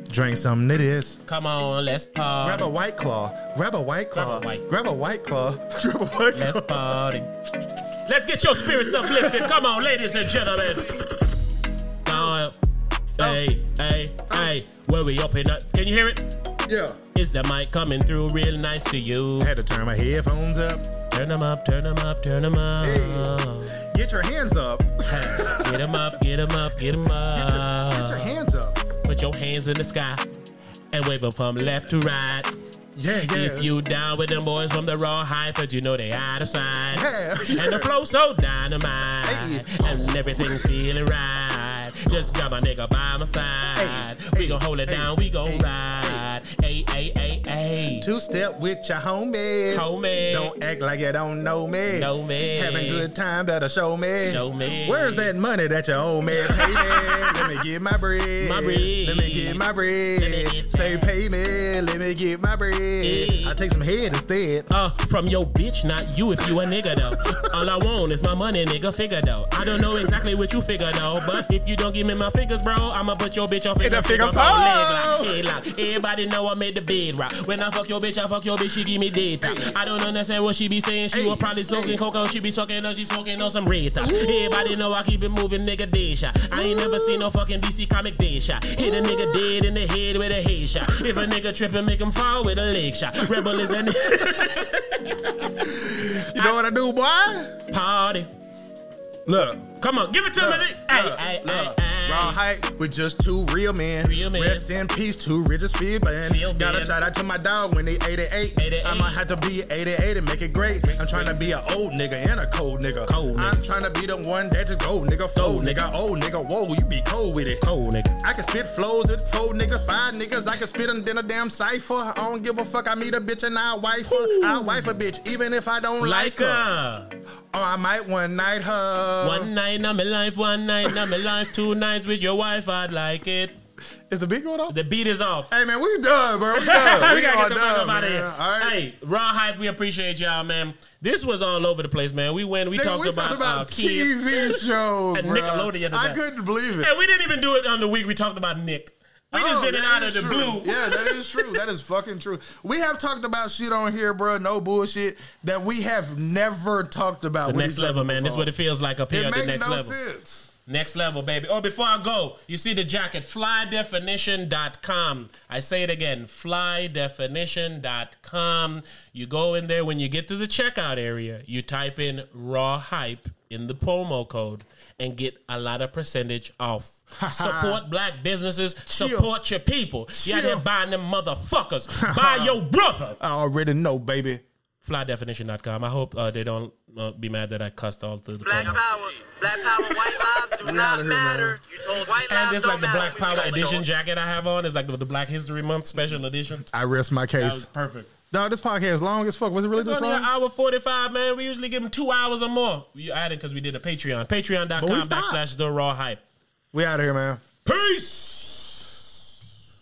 Drink something it is. Come on, let's party. Grab a white claw. Grab a white claw. Grab a white claw. Grab a white claw. Let's party. Let's get your spirits uplifted. Come on, ladies and gentlemen. Oh. Hey, hey, oh. hey. Where we open up? Can you hear it? Yeah. Is the mic coming through real nice to you? I had to turn my headphones up. Turn them up, turn them up, turn them up. Hey. Get your hands up. Hey. Get them up, get them up, get them up. Get your, get your hands up. Put your hands in the sky and wave them from left to right. Yeah, yeah. If you down with them boys from the Raw Hype, but you know they out of sight. Yeah. And the flow so dynamite. Hey. And everything feeling right. Just grab a nigga by my side. Hey. We gon' hold it hey. down, we gon' hey. ride. Hey, hey, hey, hey. Two step with your homies. Homies. Don't act like you don't know me. Know me. Having good time, better show me. Show me. Where's that money that your old man paid me? Let me get my bread. My bread. Let me get my bread. Get Say pay me. Let me get my bread. Yeah. I take some head instead. Uh, from your bitch, not you if you a nigga though. All I want is my money, nigga, figure though. I don't know exactly what you figure though, but if you don't give me my figures, bro, I'ma put your bitch off in the figure, figure four. Leg lock, head lock. Everybody know I made the bed rock. When I fuck your bitch, I fuck your bitch, she give me data. I don't understand what she be saying. She hey. was probably smoking hey. cocoa, she be sucking up, she smoking on some red top. Everybody know I keep it moving, nigga, day shot. I ain't Ooh. never seen no fucking D C comic day shot. Hit a nigga dead in the head with a head shot. If a nigga trippin', make him fall with a leg shot. Rebel is in it. You know I, what I do, boy? Party. Look. Come on, give it to look, me. Look, ay, look. Ay, ay, Raw Hype with just two real men. Real men. Rest in peace to Regis Philbin. Got a shout out to my dog when they eighty-eight. eighty-eight. I might have to be eighty-eight and make it great. I'm trying to be an old nigga and a cold nigga. Cold nigga. I'm trying to be the one that just go, nigga, flow, cold nigga, old nigga, whoa, you be cold with it. Cold nigga. I can spit flows at four niggas, five niggas. I can spit in a damn cipher. I don't give a fuck. I meet a bitch and I wife her. Ooh. I wife a bitch even if I don't like, like her. her. Or I might one night her. One night on my life, one night on my life, two nights with your wife, I'd like it. Is the beat going off? The beat is off. Hey, man, we done, bro. We done. we, we gotta get the done, fuck up out of here. All right. Hey, Raw Hype, we appreciate y'all, man. This was all over the place, man. We went, we Nigga, talked we about, about uh, kids. T V shows, and Nickelodeon. I couldn't believe it. Hey, we didn't even do it on the week. We talked about Nick. We oh, just did it out of true. the blue. Yeah, that is true. That is fucking true. We have talked about shit on here, bro. No bullshit that we have never talked about. It's the next level, man. This is what it feels like up here. It the makes next no level. sense. Next level, baby. Oh, before I go, you see the jacket, fly definition dot com. I say it again, fly definition dot com. You go in there. When you get to the checkout area, you type in Raw Hype in the promo code and get a lot of percentage off. Support black businesses. Chill. Support your people. Chill. Yeah, they're buying them motherfuckers. Buy your brother. I already know, baby. fly definition dot com. I hope uh, they don't uh, be mad that I cussed all through the Black promo. Power. Black power. White lives do not matter. You told white lives and this like the Black Power edition jacket I have on. It's like the, the Black History Month special edition. I rest my case. That was perfect. Dog, this podcast is long as fuck. Was it really it's this long? It's only an hour forty-five, man. We usually give them two hours or more. We added because we did a Patreon. Patreon dot com backslash The Raw Hype. We out of here, man. Peace!